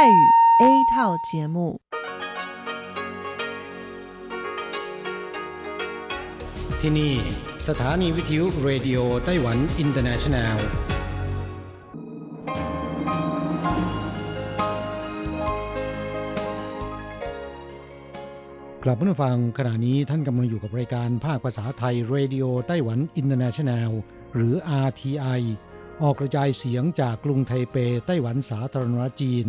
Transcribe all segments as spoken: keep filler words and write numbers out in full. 泰语 A 套节目。ที่นี่สถานีวิทยุเรดิโอไต้หวันอินเตอร์เนชั่นแนลกลับมาฟังขณะนี้ท่านกำลังอยู่กับรายการภาคภาษาไทยเรดิโอไต้หวันอินเตอร์เนชั่นแนลหรือ อาร์ ที ไอ ออกกระจายเสียงจากกรุงไทเปไต้หวันสาธารณรัฐจีน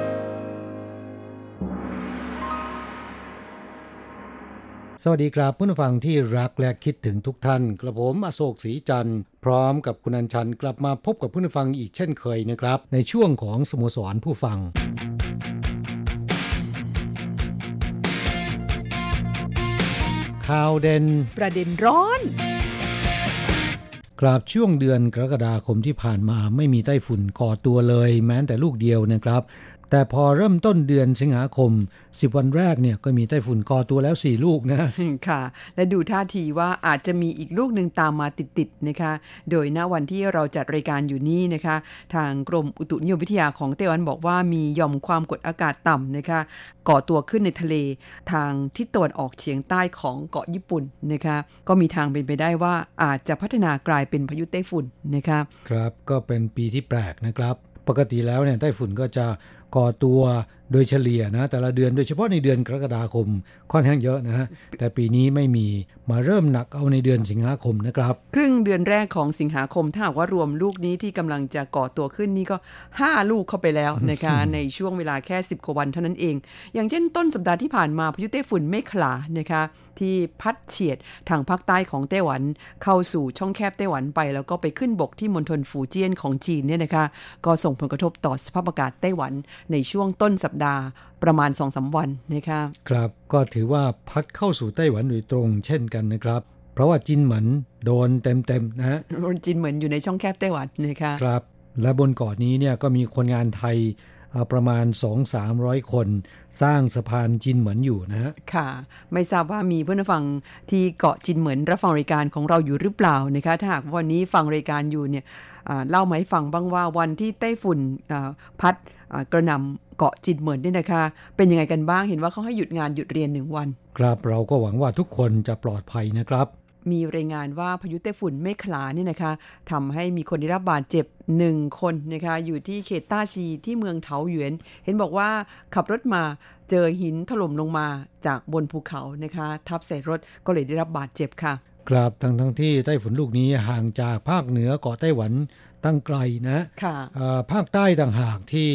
สวัสดีครับผู้ฟังที่รักและคิดถึงทุกท่านกระผมอโศกศรีจันทร์พร้อมกับคุณอัญชันกลับมาพบกับผู้ฟังอีกเช่นเคยนะครับในช่วงของสโมสรผู้ฟังข่าวเด่นประเด็นร้อนกราบช่วงเดือนกรกฎาคมที่ผ่านมาไม่มีไต้ฝุ่นก่อตัวเลยแม้แต่ลูกเดียวนะครับแต่พอเริ่มต้นเดือนสิงหาคมสิบวันแรกเนี่ยก็มีไต้ฝุ่นก่อตัวแล้วสี่ลูกนะค่ะและดูท่าทีว่าอาจจะมีอีกลูกหนึ่งตามมาติดๆนะคะโดยณวันที่เราจัดรายการอยู่นี้นะคะทางกรมอุตุนิยมวิทยาของไต้หวันบอกว่ามีหย่อมความกดอากาศต่ำนะคะก่อตัวขึ้นในทะเลทางทิศตะวันออกเฉียงใต้ของเกาะญี่ปุ่นนะคะก็มีทางเป็นไปได้ว่าอาจจะพัฒนากลายเป็นพายุไต้ฝุ่นนะคะครับก็เป็นปีที่แปลกนะครับปกติแล้วเนี่ยไต้ฝุ่นก็จะก่อตัวโดยเฉลี่ยนะแต่ละเดือนโดยเฉพาะในเดือนกรกฎาคมค่อนข้างเยอะนะฮะแต่ปีนี้ไม่มีมาเริ่มหนักเอาในเดือนสิงหาคมนะครับครึ่งเดือนแรกของสิงหาคมถ้าหากว่ารวมลูกนี้ที่กำลังจะก่อตัวขึ้นนี่ก็ห้าลูกเข้าไปแล้วนะคะ ในช่วงเวลาแค่สิบกว่าวันเท่านั้นเองอย่างเช่นต้นสัปดาห์ที่ผ่านมาพายุไต้ฝุ่นเมขลานะคะที่พัดเฉียดทางภาคใต้ของไต้หวันเข้าสู่ช่องแคบไต้หวันไปแล้วก็ไปขึ้นบกที่มณฑลฟูเจียนของจีนเนี่ยนะคะก็ส่งผลกระทบต่อสภาพอากาศไต้หวันในช่วงต้นสัปดาห์ประมาณ สองถึงสาม วันนะคะครับก็ถือว่าพัดเข้าสู่ไต้หวันโดยตรงเช่นกันนะครับเพราะว่าจินเหมินโดนเต็มๆนะฮะจินเหมินอยู่ในช่องแคบไต้หวันนะคะครับและบนเกาะนี้เนี่ยก็มีคนงานไทยประมาณ สองถึงสามร้อย คนสร้างสะพานจินเหมินอยู่นะฮะค่ะไม่ทราบว่ามีเพื่อนฟังที่เกาะจินเหมินรับฟังรายการของเราอยู่หรือเปล่านะคะถ้าหากวันนี้ฟังรายการอยู่เนี่ยเล่ามาให้ฟังบ้างว่าวันที่ไต้ฝุ่นพัดกระหน่ำเกาะจินเหมินเนี่ยนะคะเป็นยังไงกันบ้างเห็นว่าเขาให้หยุดงานหยุดเรียนหนึ่งวันครับเราก็หวังว่าทุกคนจะปลอดภัยนะครับมีรายงานว่าพายุไต้ฝุ่นเมขลาเนี่ยนะคะทำให้มีคนได้รับบาดเจ็บหนึ่งคนนะคะอยู่ที่เขตต้าชีที่เมืองเถาหยวนเห็นบอกว่าขับรถมาเจอหินถล่มลงมาจากบนภูเขานะคะทับใส่รถก็เลยได้รับบาดเจ็บค่ะครับทั้งทั้งที่ไต้ฝุ่นลูกนี้ห่างจากภาคเหนือเกาะไต้หวันตั้งไกลนะภาคใต้ต่างหากที่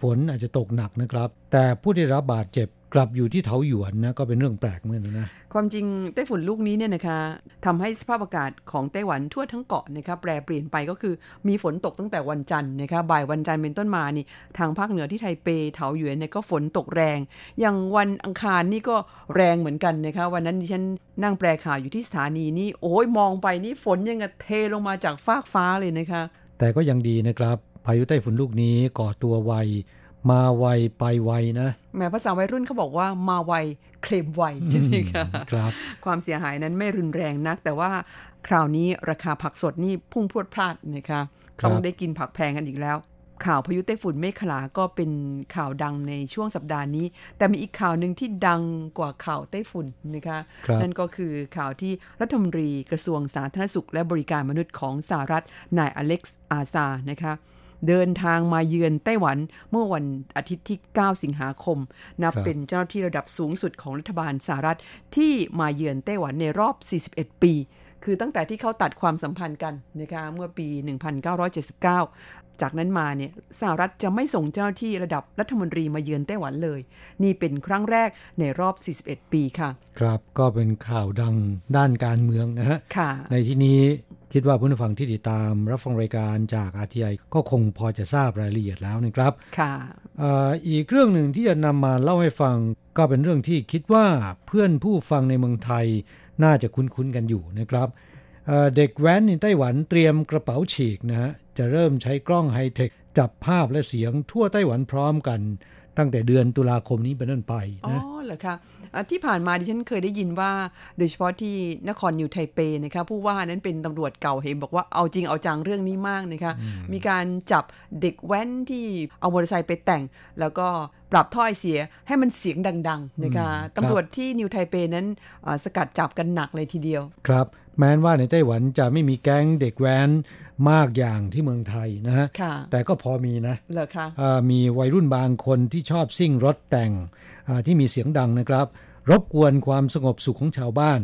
ฝนอาจจะตกหนักนะครับแต่ผู้ได้รับบาดเจ็บกลับอยู่ที่เถาหยวนนะก็เป็นเรื่องแปลกเหมือนกันนะความจริงไต้ฝุ่นลูกนี้เนี่ยนะคะทำให้สภาพอากาศของไต้หวันทั่วทั้งเกาะนะคะแปรเปลี่ยนไปก็คือมีฝนตกตั้งแต่วันจันทร์นะคะบ่ายวันจันทร์เป็นต้นมานี่ทางภาคเหนือที่ไทเปเถาหยวนเนี่ยก็ฝนตกแรงอย่างวันอังคารนี่ก็แรงเหมือนกันนะคะวันนั้นดิฉันนั่งแปลข่าวอยู่ที่สถานีนี่โอ้ยมองไปนี่ฝนยังเทลงมาจากฟากฟ้าเลยนะคะแต่ก็ยังดีนะครับพายุไต้ฝุ่นลูกนี้ก่อตัวไวมาไวไปไวนะแม้ภาษาวัยรุ่นเขาบอกว่ามาไวเคลมไวใช่ไหมคะครับความเสียหายนั้นไม่รุนแรงนักแต่ว่าคราวนี้ราคาผักสดนี่พุ่งพรวดพลาดนะคะต้องได้กินผักแพงกันอีกแล้วข่าวพายุไต้ฝุ่นเมขลาก็เป็นข่าวดังในช่วงสัปดาห์นี้แต่มีอีกข่าวนึงที่ดังกว่าข่าวไต้ฝุ่นนะคะนั่นก็คือข่าวที่รัฐมนตรีกระทรวงสาธารณสุขและบริการมนุษย์ของสหรัฐนายอเล็กซ์อาซานะคะเดินทางมาเยือนไต้หวันเมื่อวันอาทิตย์ที่เก้าสิงหาคมนับเป็นเจ้าหน้าที่ระดับสูงสุดของรัฐบาลสหรัฐที่มาเยือนไต้หวันในรอบสี่สิบเอ็ดปีคือตั้งแต่ที่เขาตัดความสัมพันธ์กันนะคะเมื่อปีหนึ่งพันเก้าร้อยเจ็ดสิบเก้าจากนั้นมาเนี่ยสหรัฐจะไม่ส่งเจ้าหน้าที่ระดับรัฐมนตรีมาเยือนไต้หวันเลยนี่เป็นครั้งแรกในรอบสี่สิบเอ็ดปีค่ะครับก็เป็นข่าวดังด้านการเมืองนะฮะในที่นี้คิดว่าผู้ฟังที่ติดตามรับฟังรายการจาก อาร์ ที ไอ ก็คงพอจะทราบรายละเอียดแล้วนะครับค่ะ อ, อีกเรื่องหนึ่งที่จะนำมาเล่าให้ฟังก็เป็นเรื่องที่คิดว่าเพื่อนผู้ฟังในเมืองไทยน่าจะคุ้นๆกันอยู่นะครับ เด็กแว้นในไต้หวันเตรียมกระเป๋าฉีกนะฮะจะเริ่มใช้กล้องไฮเทคจับภาพและเสียงทั่วไต้หวันพร้อมกันตั้งแต่เดือนตุลาคมนี้เป็นต้นไปนะอ๋อเหรอคะที่ผ่านมาดิฉันเคยได้ยินว่าโดยเฉพาะที่นครนิวไทเปนะคะผู้ว่านั้นเป็นตำรวจเก่าเห็นบอกว่าเอาจริงเอาจังเรื่องนี้มากนะคะมีการจับเด็กแว้นที่เอามอเตอร์ไซค์ไปแต่งแล้วก็ปรับถ้อยเสียให้มันเสียงดังๆนะคะตำรวจที่นิวไทเปนั้นสกัดจับกันหนักเลยทีเดียวครับแม้ว่าในไต้หวันจะไม่มีแก๊งเด็กแว้นมากอย่างที่เมืองไทยนะฮะแต่ก็พอมีนะมีวัยรุ่นบางคนที่ชอบซิ่งรถแต่งที่มีเสียงดังนะครับรบกวนความสงบสุขของชาวบ้าน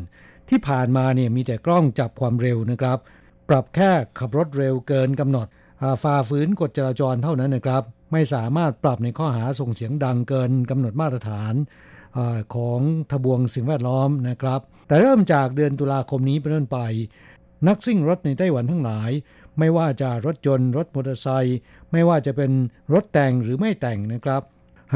ที่ผ่านมาเนี่ยมีแต่กล้องจับความเร็วนะครับปรับแค่ขับรถเร็วเกินกำหนดฝ่าฝืนกฎจราจรเท่านั้นนะครับไม่สามารถปรับในข้อหาส่งเสียงดังเกินกำหนดมาตรฐานของทบวงสิ่งแวดล้อมนะครับแต่เริ่มจากเดือนตุลาคมนี้เป็นต้นไปนักซิ่งรถในไต้หวันทั้งหลายไม่ว่าจะรถยนต์รถมอเตอร์ไซค์ไม่ว่าจะเป็นรถแต่งหรือไม่แต่งนะครับ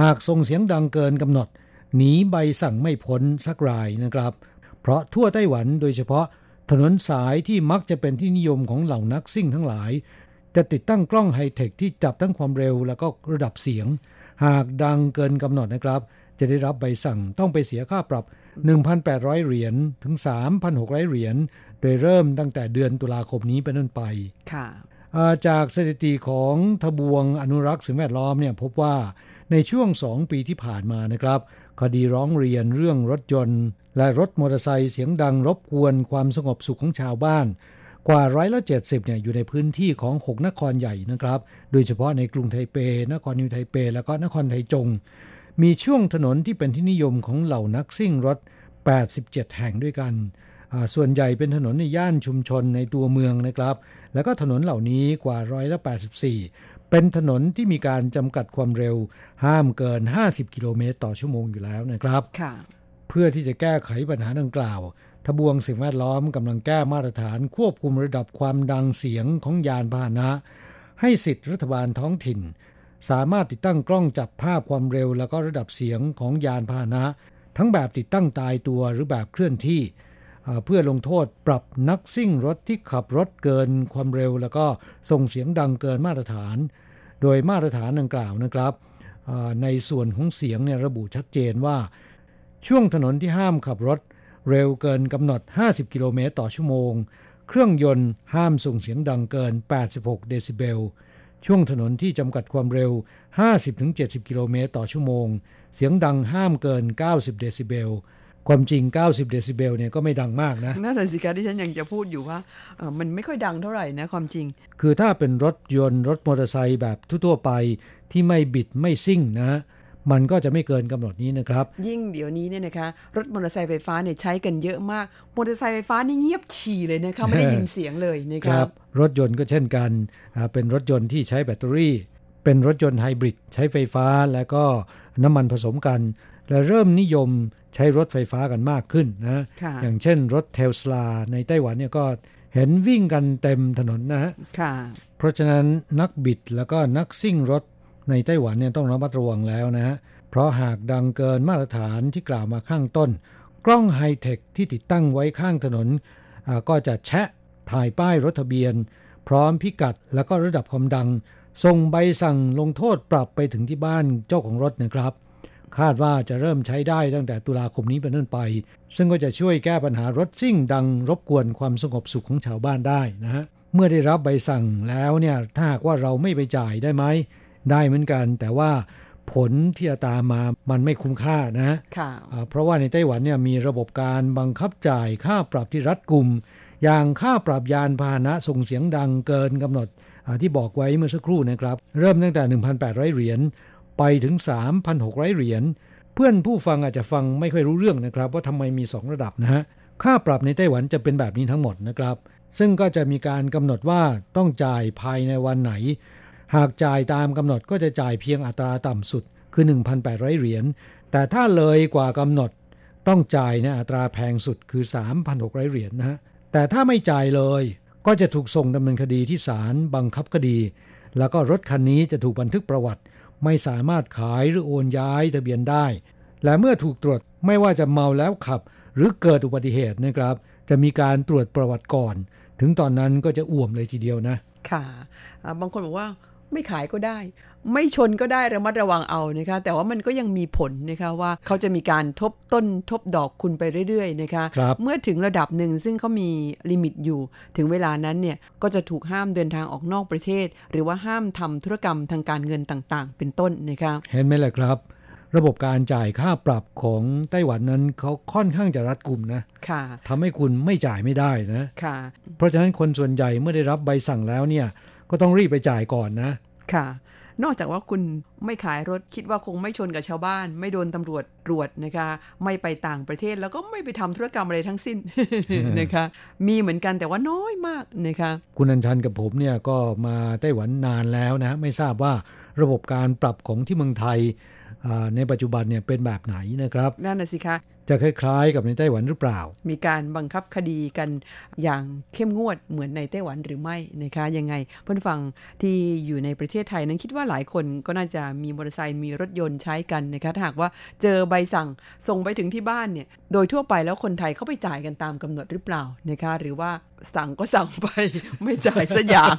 หากส่งเสียงดังเกินกำหนดหนีใบสั่งไม่พ้นสักรายนะครับเพราะทั่วไต้หวันโดยเฉพาะถนนสายที่มักจะเป็นที่นิยมของเหล่านักซิ่งทั้งหลายจะติดตั้งกล้องไฮเทคที่จับทั้งความเร็วแล้วก็ระดับเสียงหากดังเกินกำหนดนะครับจะได้รับใบสั่งต้องไปเสียค่าปรับ หนึ่งพันแปดร้อย เหรียญถึง สามพันหกร้อย เหรียญโดยเริ่มตั้งแต่เดือนตุลาคมนี้เป็นต้นไปจากสถิติของทบวงอนุรักษ์สิ่งแวดล้อมเนี่ยพบว่าในช่วงสองปีที่ผ่านมานะครับคดีร้องเรียนเรื่องรถยนต์และรถมอเตอร์ไซค์เสียงดังรบกวนความสงบสุขของชาวบ้านกว่าร้อยละเจ็ดสิบเนี่ยอยู่ในพื้นที่ของหกนครใหญ่นะครับโดยเฉพาะในกรุงไทเปนครนิวไทเปแล้วก็นครไทจงมีช่วงถนนที่เป็นที่นิยมของเหล่านักซิ่งรถแปดสิบเจ็ดแห่งด้วยกันส่วนใหญ่เป็นถนนในย่านชุมชนในตัวเมืองนะครับแล้วก็ถนนเหล่านี้กว่าร้อยละแปดสิบสี่เป็นถนนที่มีการจำกัดความเร็วห้ามเกินห้าสิบกิโลเมตรต่อชั่วโมงอยู่แล้วนะครับเพื่อที่จะแก้ไขปัญหาดังกล่าวทบวงสิ่งแวดล้อมกำลังแก้มาตรฐานควบคุมระดับความดังเสียงของยานพาหนะให้สิทธิรัฐบาลท้องถิ่นสามารถติดตั้งกล้องจับภาพความเร็วแล้วก็ระดับเสียงของยานพาหนะทั้งแบบติดตั้งตายตัวหรือแบบเคลื่อนที่เพื่อลงโทษปรับนักซิ่งรถที่ขับรถเกินความเร็วแล้วก็ส่งเสียงดังเกินมาตรฐานโดยมาตรฐานดังกล่าวนะครับในส่วนของเสียงเนี่ยระบุชัดเจนว่าช่วงถนนที่ห้ามขับรถเร็วเกินกำหนดห้าสิบกิโลเมตรต่อชั่วโมงเครื่องยนต์ห้ามส่งเสียงดังเกินแปดสิบหกเดซิเบลช่วงถนนที่จำกัดความเร็ว ห้าสิบถึงเจ็ดสิบ กิโลเมตรต่อชั่วโมงเสียงดังห้ามเกินเก้าสิบเดซิเบลความจริงเก้าสิบเดซิเบลเนี่ยก็ไม่ดังมากนะน่าจะสิคะที่ฉันยังจะพูดอยู่ว่ามันไม่ค่อยดังเท่าไหร่นะความจริงคือถ้าเป็นรถยนต์รถมอเตอร์ไซค์แบบทั่วไปที่ไม่บิดไม่ซิ่งนะมันก็จะไม่เกินกำหนดนี้นะครับยิ่งเดี๋ยวนี้เนี่ยนะคะรถมอเตอร์ไซค์ไฟฟ้าเนี่ยใช้กันเยอะมากมอเตอร์ไซค์ไฟฟ้านี่เงียบฉี่เลยนะคะไม่ได้ยินเสียงเลยนะครับรถยนต์ก็เช่นกันเป็นรถยนต์ที่ใช้แบตเตอรี่เป็นรถยนต์ไฮบริดใช้ไฟฟ้าและก็น้ำมันผสมกันและเริ่มนิยมใช้รถไฟฟ้ากันมากขึ้นนะอย่างเช่นรถเทสลาในไต้หวันเนี่ยก็เห็นวิ่งกันเต็มถนนนะฮะเพราะฉะนั้นนักบิดแล้วก็นักซิ่งรถในไต้หวันเนี่ยต้องระมัดระวังแล้วนะฮะเพราะหากดังเกินมาตรฐานที่กล่าวมาข้างต้นกล้องไฮเทคที่ติดตั้งไว้ข้างถนนก็จะแชะถ่ายป้ายรถทะเบียนพร้อมพิกัดแล้วก็ระดับความดังส่งใบสั่งลงโทษปรับไปถึงที่บ้านเจ้าของรถนะครับคาดว่าจะเริ่มใช้ได้ตั้งแต่ตุลาคมนี้เป็นต้นไปซึ่งก็จะช่วยแก้ปัญหารถซิ่งดังรบกวนความสงบสุขของชาวบ้านได้นะฮะเมื่อได้รับใบสั่งแล้วเนี่ยถ้าหากว่าเราไม่ไปจ่ายได้ไหมได้เหมือนกันแต่ว่าผลที่จะตามมามันไม่คุ้มค่านะเพราะว่าในไต้หวันเนี่ยมีระบบการบังคับจ่ายค่าปรับที่รัดกุมอย่างค่าปรับยานพาหนะส่งเสียงดังเกินกำหนดที่บอกไว้เมื่อสักครู่นะครับเริ่มตั้งแต่ หนึ่งพันแปดร้อย เหรียญไปถึง สามพันหกร้อย เหรียญเพื่อนผู้ฟังอาจจะฟังไม่ค่อยรู้เรื่องนะครับว่าทำไมมีสองระดับนะฮะค่าปรับในไต้หวันจะเป็นแบบนี้ทั้งหมดนะครับซึ่งก็จะมีการกำหนดว่าต้องจ่ายภายในวันไหนหากจ่ายตามกำหนดก็จะจ่ายเพียงอัตราต่ำสุดคือ หนึ่งพันแปดร้อย เหรียญแต่ถ้าเลยกว่ากำหนดต้องจ่ายในอัตราแพงสุดคือ สามพันหกร้อย เหรียญนะฮะแต่ถ้าไม่จ่ายเลยก็จะถูกส่งดำเนินคดีที่ศาลบังคับคดีแล้วก็รถคันนี้จะถูกบันทึกประวัติไม่สามารถขายหรือโอนย้ายทะเบียนได้และเมื่อถูกตรวจไม่ว่าจะเมาแล้วขับหรือเกิดอุบัติเหตุนะครับ จะมีการตรวจประวัติก่อนถึงตอนนั้นก็จะอ่วมเลยทีเดียวนะค่ะบางคนบอกว่าไม่ขายก็ได้ไม่ชนก็ได้ระมัดระวังเอานะคะแต่ว่ามันก็ยังมีผลนะคะว่าเขาจะมีการทบต้นทบดอกคุณไปเรื่อยๆนะคะเมื่อถึงระดับหนึ่งซึ่งเขามีลิมิตอยู่ถึงเวลานั้นเนี่ยก็จะถูกห้ามเดินทางออกนอกประเทศหรือว่าห้ามทำธุรกรรมทางการเงินต่างๆเป็นต้นนะคะเห็นไหมล่ะครับระบบการจ่ายค่าปรับของไต้หวันนั้นเขาค่อนข้างจะรัดกุมนะทำให้คุณไม่จ่ายไม่ได้นะเพราะฉะนั้นคนส่วนใหญ่เมื่อได้รับใบสั่งแล้วเนี่ยก็ต้องรีบไปจ่ายก่อนนะค่ะนอกจากว่าคุณไม่ขายรถคิดว่าคงไม่ชนกับชาวบ้านไม่โดนตำรวจตรวจนะคะไม่ไปต่างประเทศแล้วก็ไม่ไปทำธุรกรรมอะไรทั้งสิ้น นะคะมีเหมือนกันแต่ว่าน้อยมากนะคะคุณอัญชันกับผมเนี่ยก็มาไต้หวันนานแล้วนะไม่ทราบว่าระบบการปรับของที่เมืองไทยในปัจจุบันเนี่ยเป็นแบบไหนนะครับนั่นน่ะสิคะจะคล้ายๆกับในไต้หวันหรือเปล่ามีการบังคับคดีกันอย่างเข้มงวดเหมือนในไต้หวันหรือไม่นะคะยังไงเพื่อนฟังที่อยู่ในประเทศไทยนั้นคิดว่าหลายคนก็น่าจะมีมอเตอร์ไซค์มีรถยนต์ใช้กันนะคะถ้าหากว่าเจอใบสั่งส่งไปถึงที่บ้านเนี่ยโดยทั่วไปแล้วคนไทยเข้าไปจ่ายกันตามกำหนดหรือเปล่านะคะหรือว่าสั่งก็สั่งไปไม่จ่ายสักอย่าง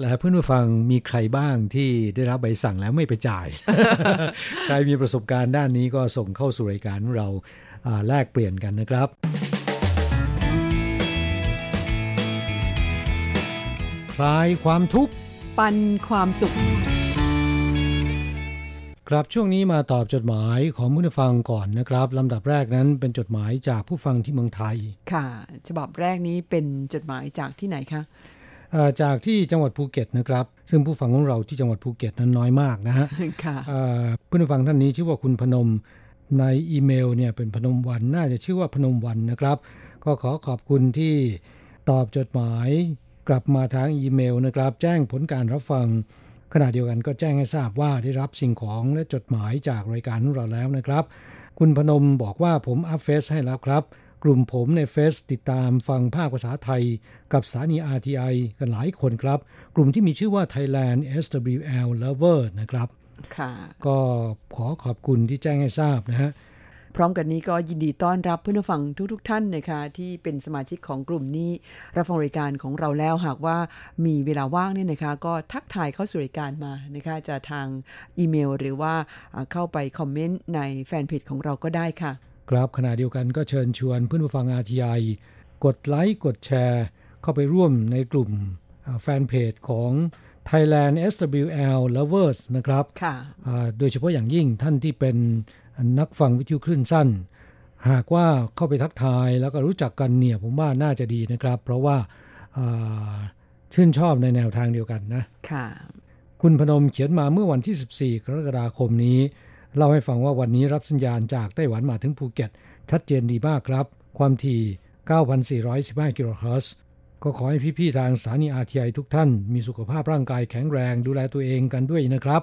และเพื่อนผู้ฟังมีใครบ้างที่ได้รับใบสั่งแล้วไม่ไปจ่ายใครมีประสบการณ์ด้านนี้ก็ส่งเข้าสู่รายการเราแลกเปลี่ยนกันนะครับคลายความทุกข์ปันความสุขครับช่วงนี้มาตอบจดหมายของผู้ฟังก่อนนะครับลำดับแรกนั้นเป็นจดหมายจากผู้ฟังที่เมืองไทยค่ะฉบับแรกนี้เป็นจดหมายจากที่ไหนคะจากที่จังหวัดภูเก็ตนะครับซึ่งผู้ฟังของเราที่จังหวัดภูเก็ตนั้นน้อยมากนะฮะค่ะผู้ฟังท่านนี้ชื่อว่าคุณพนมในอีเมลเนี่ยเป็นพนมวันน่าจะชื่อว่าพนมวันนะครับก็ขอขอบคุณที่ตอบจดหมายกลับมาทางอีเมลนะครับแจ้งผลการรับฟังขณะเดียวกันก็แจ้งให้ทราบว่าได้รับสิ่งของและจดหมายจากรายการของเราแล้วนะครับคุณพนมบอกว่าผมอัพเฟซให้แล้วครับกลุ่มผมในเฟซติดตามฟังภาคภาษาไทยกับสถานี อาร์ ที ไอ กันหลายคนครับกลุ่มที่มีชื่อว่า Thailand เอส ดับเบิลยู แอล Lover นะครับก็ขอขอบคุณที่แจ้งให้ทราบนะฮะพร้อมกันนี้ก็ยินดีต้อนรับเพื่อนผู้ฟังทุกๆท่านนะคะที่เป็นสมาชิกของกลุ่มนี้รับฟังรายการของเราแล้วหากว่ามีเวลาว่างเนี่ยนะคะก็ทักทายเข้าสู่รายการมานะคะจะทางอีเมลหรือว่าเข้าไปคอมเมนต์ในแฟนเพจของเราก็ได้ค่ะครับขณะเดียวกันก็เชิญชวนเพื่อนผู้ฟัง อาร์ ที ไอ กดไลค์กดแชร์เข้าไปร่วมในกลุ่มแฟนเพจของThailand เอส ดับเบิลยู แอล Lovers นะครับโดยเฉพาะอย่างยิ่งท่านที่เป็นนักฟังวิทยุคลื่นสั้นหากว่าเข้าไปทักทายแล้วก็รู้จักกันเนี่ยผมว่าน่าจะดีนะครับเพราะว่าชื่นชอบในแนวทางเดียวกันนะคุณพนมเขียนมาเมื่อวันที่สิบสี่กรกฎาคมนี้เล่าให้ฟังว่าวันนี้รับสัญญาณจากไต้หวันมาถึงภูเก็ตชัดเจนดีมากครับความถี่ เก้าพันสี่ร้อยสิบห้า กิโลเฮิรตซ์ก็ขอให้พี่ๆทางสถานี อาร์ ที ไอ ทุกท่านมีสุขภาพร่างกายแข็งแรงดูแลตัวเองกันด้วยนะครับ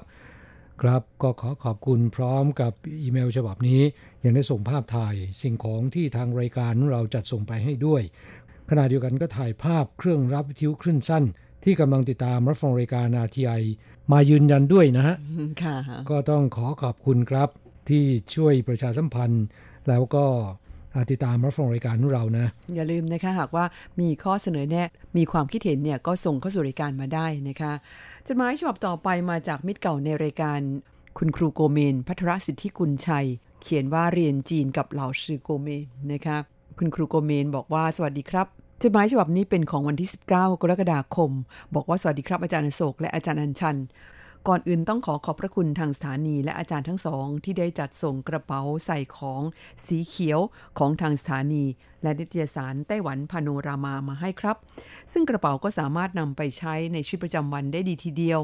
ครับก็ขอขอบคุณพร้อมกับอีเมลฉบับนี้ยังได้ส่งภาพถ่ายสิ่งของที่ทางรายการเราจัดส่งไปให้ด้วยขณะเดียวกันก็ถ่ายภาพเครื่องรับวิทยุคลื่นสั้นที่กำลังติดตามรับฟังรายการ อาร์ ที ไอ มายืนยันด้วยนะฮะค่ะก็ต้องขอขอบคุณครับที่ช่วยประชาสัมพันธ์แล้วก็ติดตามรับฟังรายการของเรานะอย่าลืมนะคะหากว่ามีข้อเสนอแนะมีความคิดเห็นเนี่ยก็ส่งเข้าสู่รายการมาได้นะคะจดหมายฉบับต่อไปมาจากมิตรเก่าในรายการคุณครูโกเมนภัทรสิทธิกุลชัยเขียนว่าเรียนจีนกับเหล่าซือโกเมนนะคะคุณครูโกเมนบอกว่าสวัสดีครับจดหมายฉบับนี้เป็นของวันที่สิบเก้ากรกฎาคมบอกว่าสวัสดีครับอาจารย์โศกและอาจารย์อัญชันก่อนอื่นต้องขอขอบพระคุณทางสถานีและอาจารย์ทั้งสองที่ได้จัดส่งกระเป๋าใส่ของสีเขียวของทางสถานีและนิตยสารไต้หวันพาโนรามามาให้ครับซึ่งกระเป๋าก็สามารถนำไปใช้ในชีวิตประจำวันได้ดีทีเดียว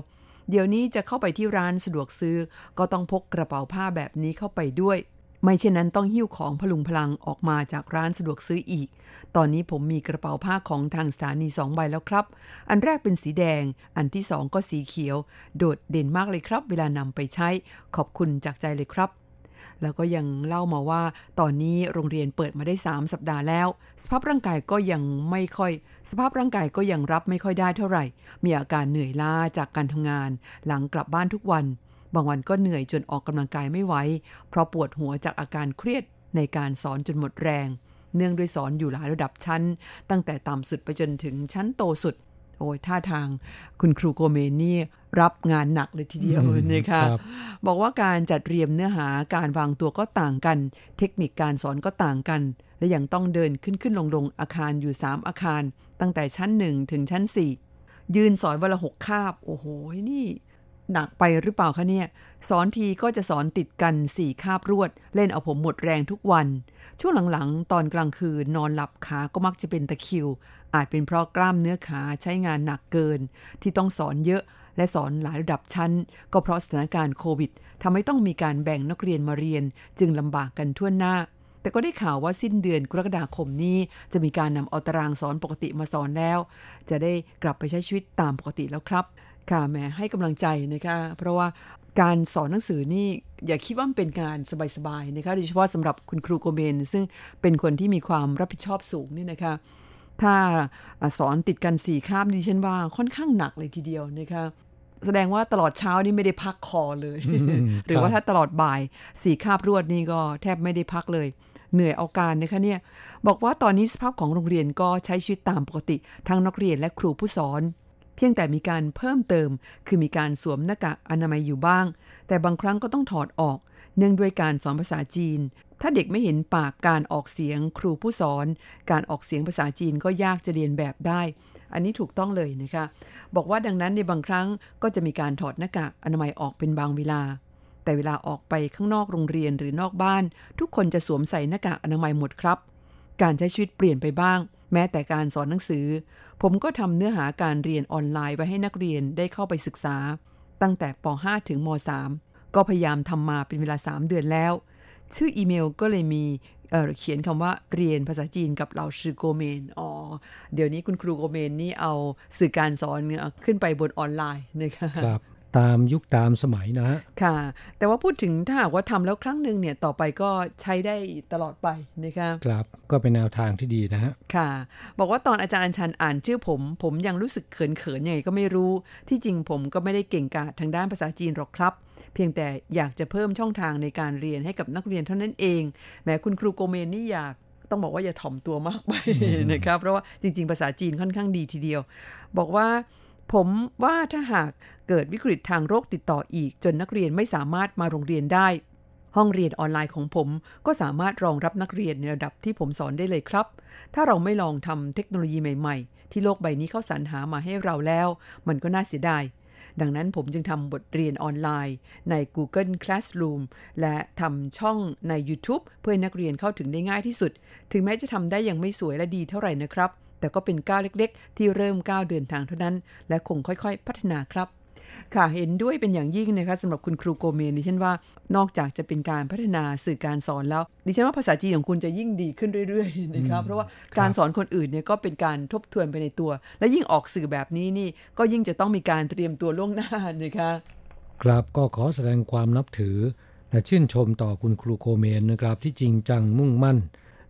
เดี๋ยวนี้จะเข้าไปที่ร้านสะดวกซื้อก็ต้องพกกระเป๋าผ้าแบบนี้เข้าไปด้วยไม่เช่นนั้นต้องหิ้วของพลุงพลังออกมาจากร้านสะดวกซื้ออีกตอนนี้ผมมีกระเป๋าผ้าของทางสถานีสองใบแล้วครับอันแรกเป็นสีแดงอันที่สองก็สีเขียวโดดเด่นมากเลยครับเวลานำไปใช้ขอบคุณจากใจเลยครับแล้วก็ยังเล่ามาว่าตอนนี้โรงเรียนเปิดมาได้สามสัปดาห์แล้วสภาพร่างกายก็ยังไม่ค่อยสภาพร่างกายก็ยังรับไม่ค่อยได้เท่าไหร่มีอาการเหนื่อยล้าจากการทำงานหลังกลับบ้านทุกวันบางวันก็เหนื่อยจนออกกำลังกายไม่ไหวเพราะปวดหัวจากอาการเครียดในการสอนจนหมดแรง เนื่องด้วยสอนอยู่หลายระดับชั้นตั้งแต่ต่ำสุดไปจนถึงชั้นโตสุดโอ้ยท่าทางคุณครูโกเมนนี่รับงานหนักเลยทีเดียวนะคะบอกว่าการจัดเรียมเนื้อหาการวางตัวก็ต่างกันเทคนิคการสอนก็ต่างกันและยังต้องเดินขึ้นขึ้นลงลงอาคารอยู่สามอาคารตั้งแต่ชั้นหนึ่งถึงชั้นสี่ยืนสอนวันละหกคาบโอ้โหนี่หนักไปหรือเปล่าคะเนี่ยสอนทีก็จะสอนติดกันสี่คาบรวดเล่นเอาผมหมดแรงทุกวันช่วงหลังๆตอนกลางคืนนอนหลับขาก็มักจะเป็นตะคริวอาจเป็นเพราะกล้ามเนื้อขาใช้งานหนักเกินที่ต้องสอนเยอะและสอนหลายระดับชั้นก็เพราะสถานการณ์โควิดทำให้ต้องมีการแบ่งนักเรียนมาเรียนจึงลำบากกันทั่วหน้าแต่ก็ได้ข่าวว่าสิ้นเดือนกรกฎาคมนี้จะมีการนำเอาตารางสอนปกติมาสอนแล้วจะได้กลับไปใช้ชีวิตตามปกติแล้วครับค่ะแม่ให้กำลังใจนะคะเพราะว่าการสอนหนังสือนี่อย่าคิดว่ามันเป็นงานสบายๆนะคะโดยเฉพาะสำหรับคุณครูโกเมนซึ่งเป็นคนที่มีความรับผิดชอบสูงนี่นะคะถ้าสอนติดกันสี่คาบดิฉันว่าค่อนข้างหนักเลยทีเดียวนะคะแสดงว่าตลอดเช้านี่ไม่ได้พักคอเลยหรือว่าถ้าตลอดบ่ายสี่คาบรวดนี่ก็แทบไม่ได้พักเลยเหนื่อยเอาการนะคะเนี่ยบอกว่าตอนนี้สภาพของโรงเรียนก็ใช้ชีวิตตามปกติทั้งนักเรียนและครูผู้สอนเพียงแต่มีการเพิ่มเติมคือมีการสวมหน้ากากอนามัยอยู่บ้างแต่บางครั้งก็ต้องถอดออกเนื่องด้วยการสอนภาษาจีนถ้าเด็กไม่เห็นปากการออกเสียงครูผู้สอนการออกเสียงภาษาจีนก็ยากจะเรียนแบบได้อันนี้ถูกต้องเลยนะคะบอกว่าดังนั้นในบางครั้งก็จะมีการถอดหน้ากากอนามัยออกเป็นบางเวลาแต่เวลาออกไปข้างนอกโรงเรียนหรือนอกบ้านทุกคนจะสวมใส่หน้ากากอนามัยหมดครับการใช้ชีวิตเปลี่ยนไปบ้างแม้แต่การสอนหนังสือผมก็ทำเนื้อหาการเรียนออนไลน์ไว้ให้นักเรียนได้เข้าไปศึกษาตั้งแต่ป.ห้า ถึงม.สาม ก็พยายามทำมาเป็นเวลาสามเดือนแล้วชื่ออีเมลก็เลยมี เอ่อ เขียนคำว่าเรียนภาษาจีนกับเหล่าชื่อโกเมนอ๋อเดี๋ยวนี้คุณครูโกเมนนี่เอาสื่อการสอนขึ้นไปบนออนไลน์นะคะครับตามยุคตามสมัยนะฮะค่ะแต่ว่าพูดถึงถ้าหากว่าทำแล้วครั้งหนึ่งเนี่ยต่อไปก็ใช้ได้ตลอดไปนะคะครับก็เป็นแนวทางที่ดีนะฮะค่ะบอกว่าตอนอาจารย์อัญชันอ่านชื่อผมผมยังรู้สึกเขินๆยังไงก็ไม่รู้ที่จริงผมก็ไม่ได้เก่งกาจทางด้านภาษาจีนหรอกครับเพียงแต่อยากจะเพิ่มช่องทางในการเรียนให้กับนักเรียนเท่านั้นเองแม้คุณครูโกเมนนี่อยากต้องบอกว่าอย่าถ่อมตัวมากไป นะครับเพราะว่าจริงๆภาษาจีนค่อนข้างดีทีเดียวบอกว่าผมว่าถ้าหากเกิดวิกฤตทางโรคติดต่ออีกจนนักเรียนไม่สามารถมาโรงเรียนได้ห้องเรียนออนไลน์ของผมก็สามารถรองรับนักเรียนในระดับที่ผมสอนได้เลยครับถ้าเราไม่ลองทำเทคโนโลยีใหม่ๆที่โลกใบนี้เขาสรรหามาให้เราแล้วมันก็น่าเสียดายดังนั้นผมจึงทำบทเรียนออนไลน์ใน Google Classroom และทำช่องใน YouTube เพื่อนักเรียนเข้าถึงได้ง่ายที่สุดถึงแม้จะทำได้ยังไม่สวยและดีเท่าไหร่นะครับแต่ก็เป็นก้าวเล็กๆที่เริ่มก้าวเดินทางเท่านั้นและคงค่อยๆพัฒนาครับค่ะเห็นด้วยเป็นอย่างยิ่งนะคะสำหรับคุณครูโกเมนดิฉันว่านอกจากจะเป็นการพัฒนาสื่อการสอนแล้วดิฉันว่าภาษาจีนของคุณจะยิ่งดีขึ้นเรื่อยๆนะครับเพราะว่าการสอนคนอื่นเนี่ยก็เป็นการทบทวนไปในตัวและยิ่งออกสื่อแบบนี้นี่ก็ยิ่งจะต้องมีการเตรียมตัวล่วงหน้านะคะครับก็ขอแสดงความนับถือและชื่นชมต่อคุณครูโกเมนนะครับที่จริงจังมุ่งมั่น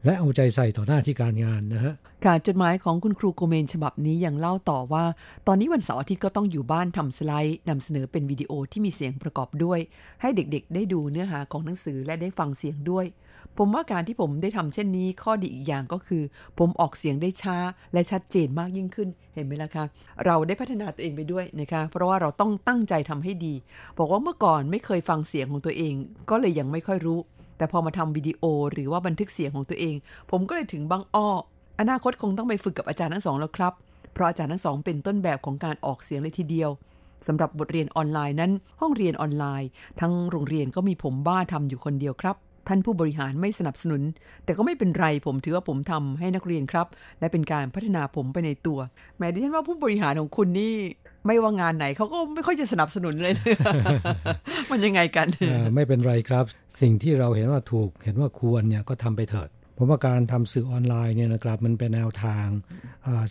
และเอาใจใส่ต่อหน้าที่การงานนะฮะการจดหมายของคุณครูโกเมนฉบับนี้ยังเล่าต่อว่าตอนนี้วันเสาร์อาทิตย์ก็ต้องอยู่บ้านทำสไลด์นำเสนอเป็นวิดีโอที่มีเสียงประกอบด้วยให้เด็กๆได้ดูเนื้อหาของหนังสือและได้ฟังเสียงด้วยผมว่าการที่ผมได้ทำเช่นนี้ข้อดีอีกอย่างก็คือผมออกเสียงได้ช้าและชัดเจนมากยิ่งขึ้นเห็นไหมล่ะคะเราได้พัฒนาตัวเองไปด้วยนะคะเพราะว่าเราต้องตั้งใจทำให้ดีบอกว่าเมื่อก่อนไม่เคยฟังเสียงของตัวเองก็เลยยังไม่ค่อยรู้แต่พอมาทำวิดีโอหรือว่าบันทึกเสียงของตัวเองผมก็เลยถึงบังอ้ออนาคตคงต้องไปฝึกกับอาจารย์ทั้งสองแล้วครับเพราะอาจารย์ทั้งสองเป็นต้นแบบของการออกเสียงเลยทีเดียวสำหรับบทเรียนออนไลน์นั้นห้องเรียนออนไลน์ทั้งโรงเรียนก็มีผมบ้าทำอยู่คนเดียวครับท่านผู้บริหารไม่สนับสนุนแต่ก็ไม่เป็นไรผมถือว่าผมทำให้นักเรียนครับและเป็นการพัฒนาผมไปในตัวแม้ดิฉันว่าผู้บริหารของคุณนี่ไม่ว่างานไหนเขาก็ไม่ค่อยจะสนับสนุนเลยมันยังไงกันไม่เป็นไรครับสิ่งที่เราเห็นว่าถูกเห็นว่าควรเนี่ยก็ทำไปเถิดเพราะว่าการทำสื่อออนไลน์เนี่ยนะครับมันเป็นแนวทาง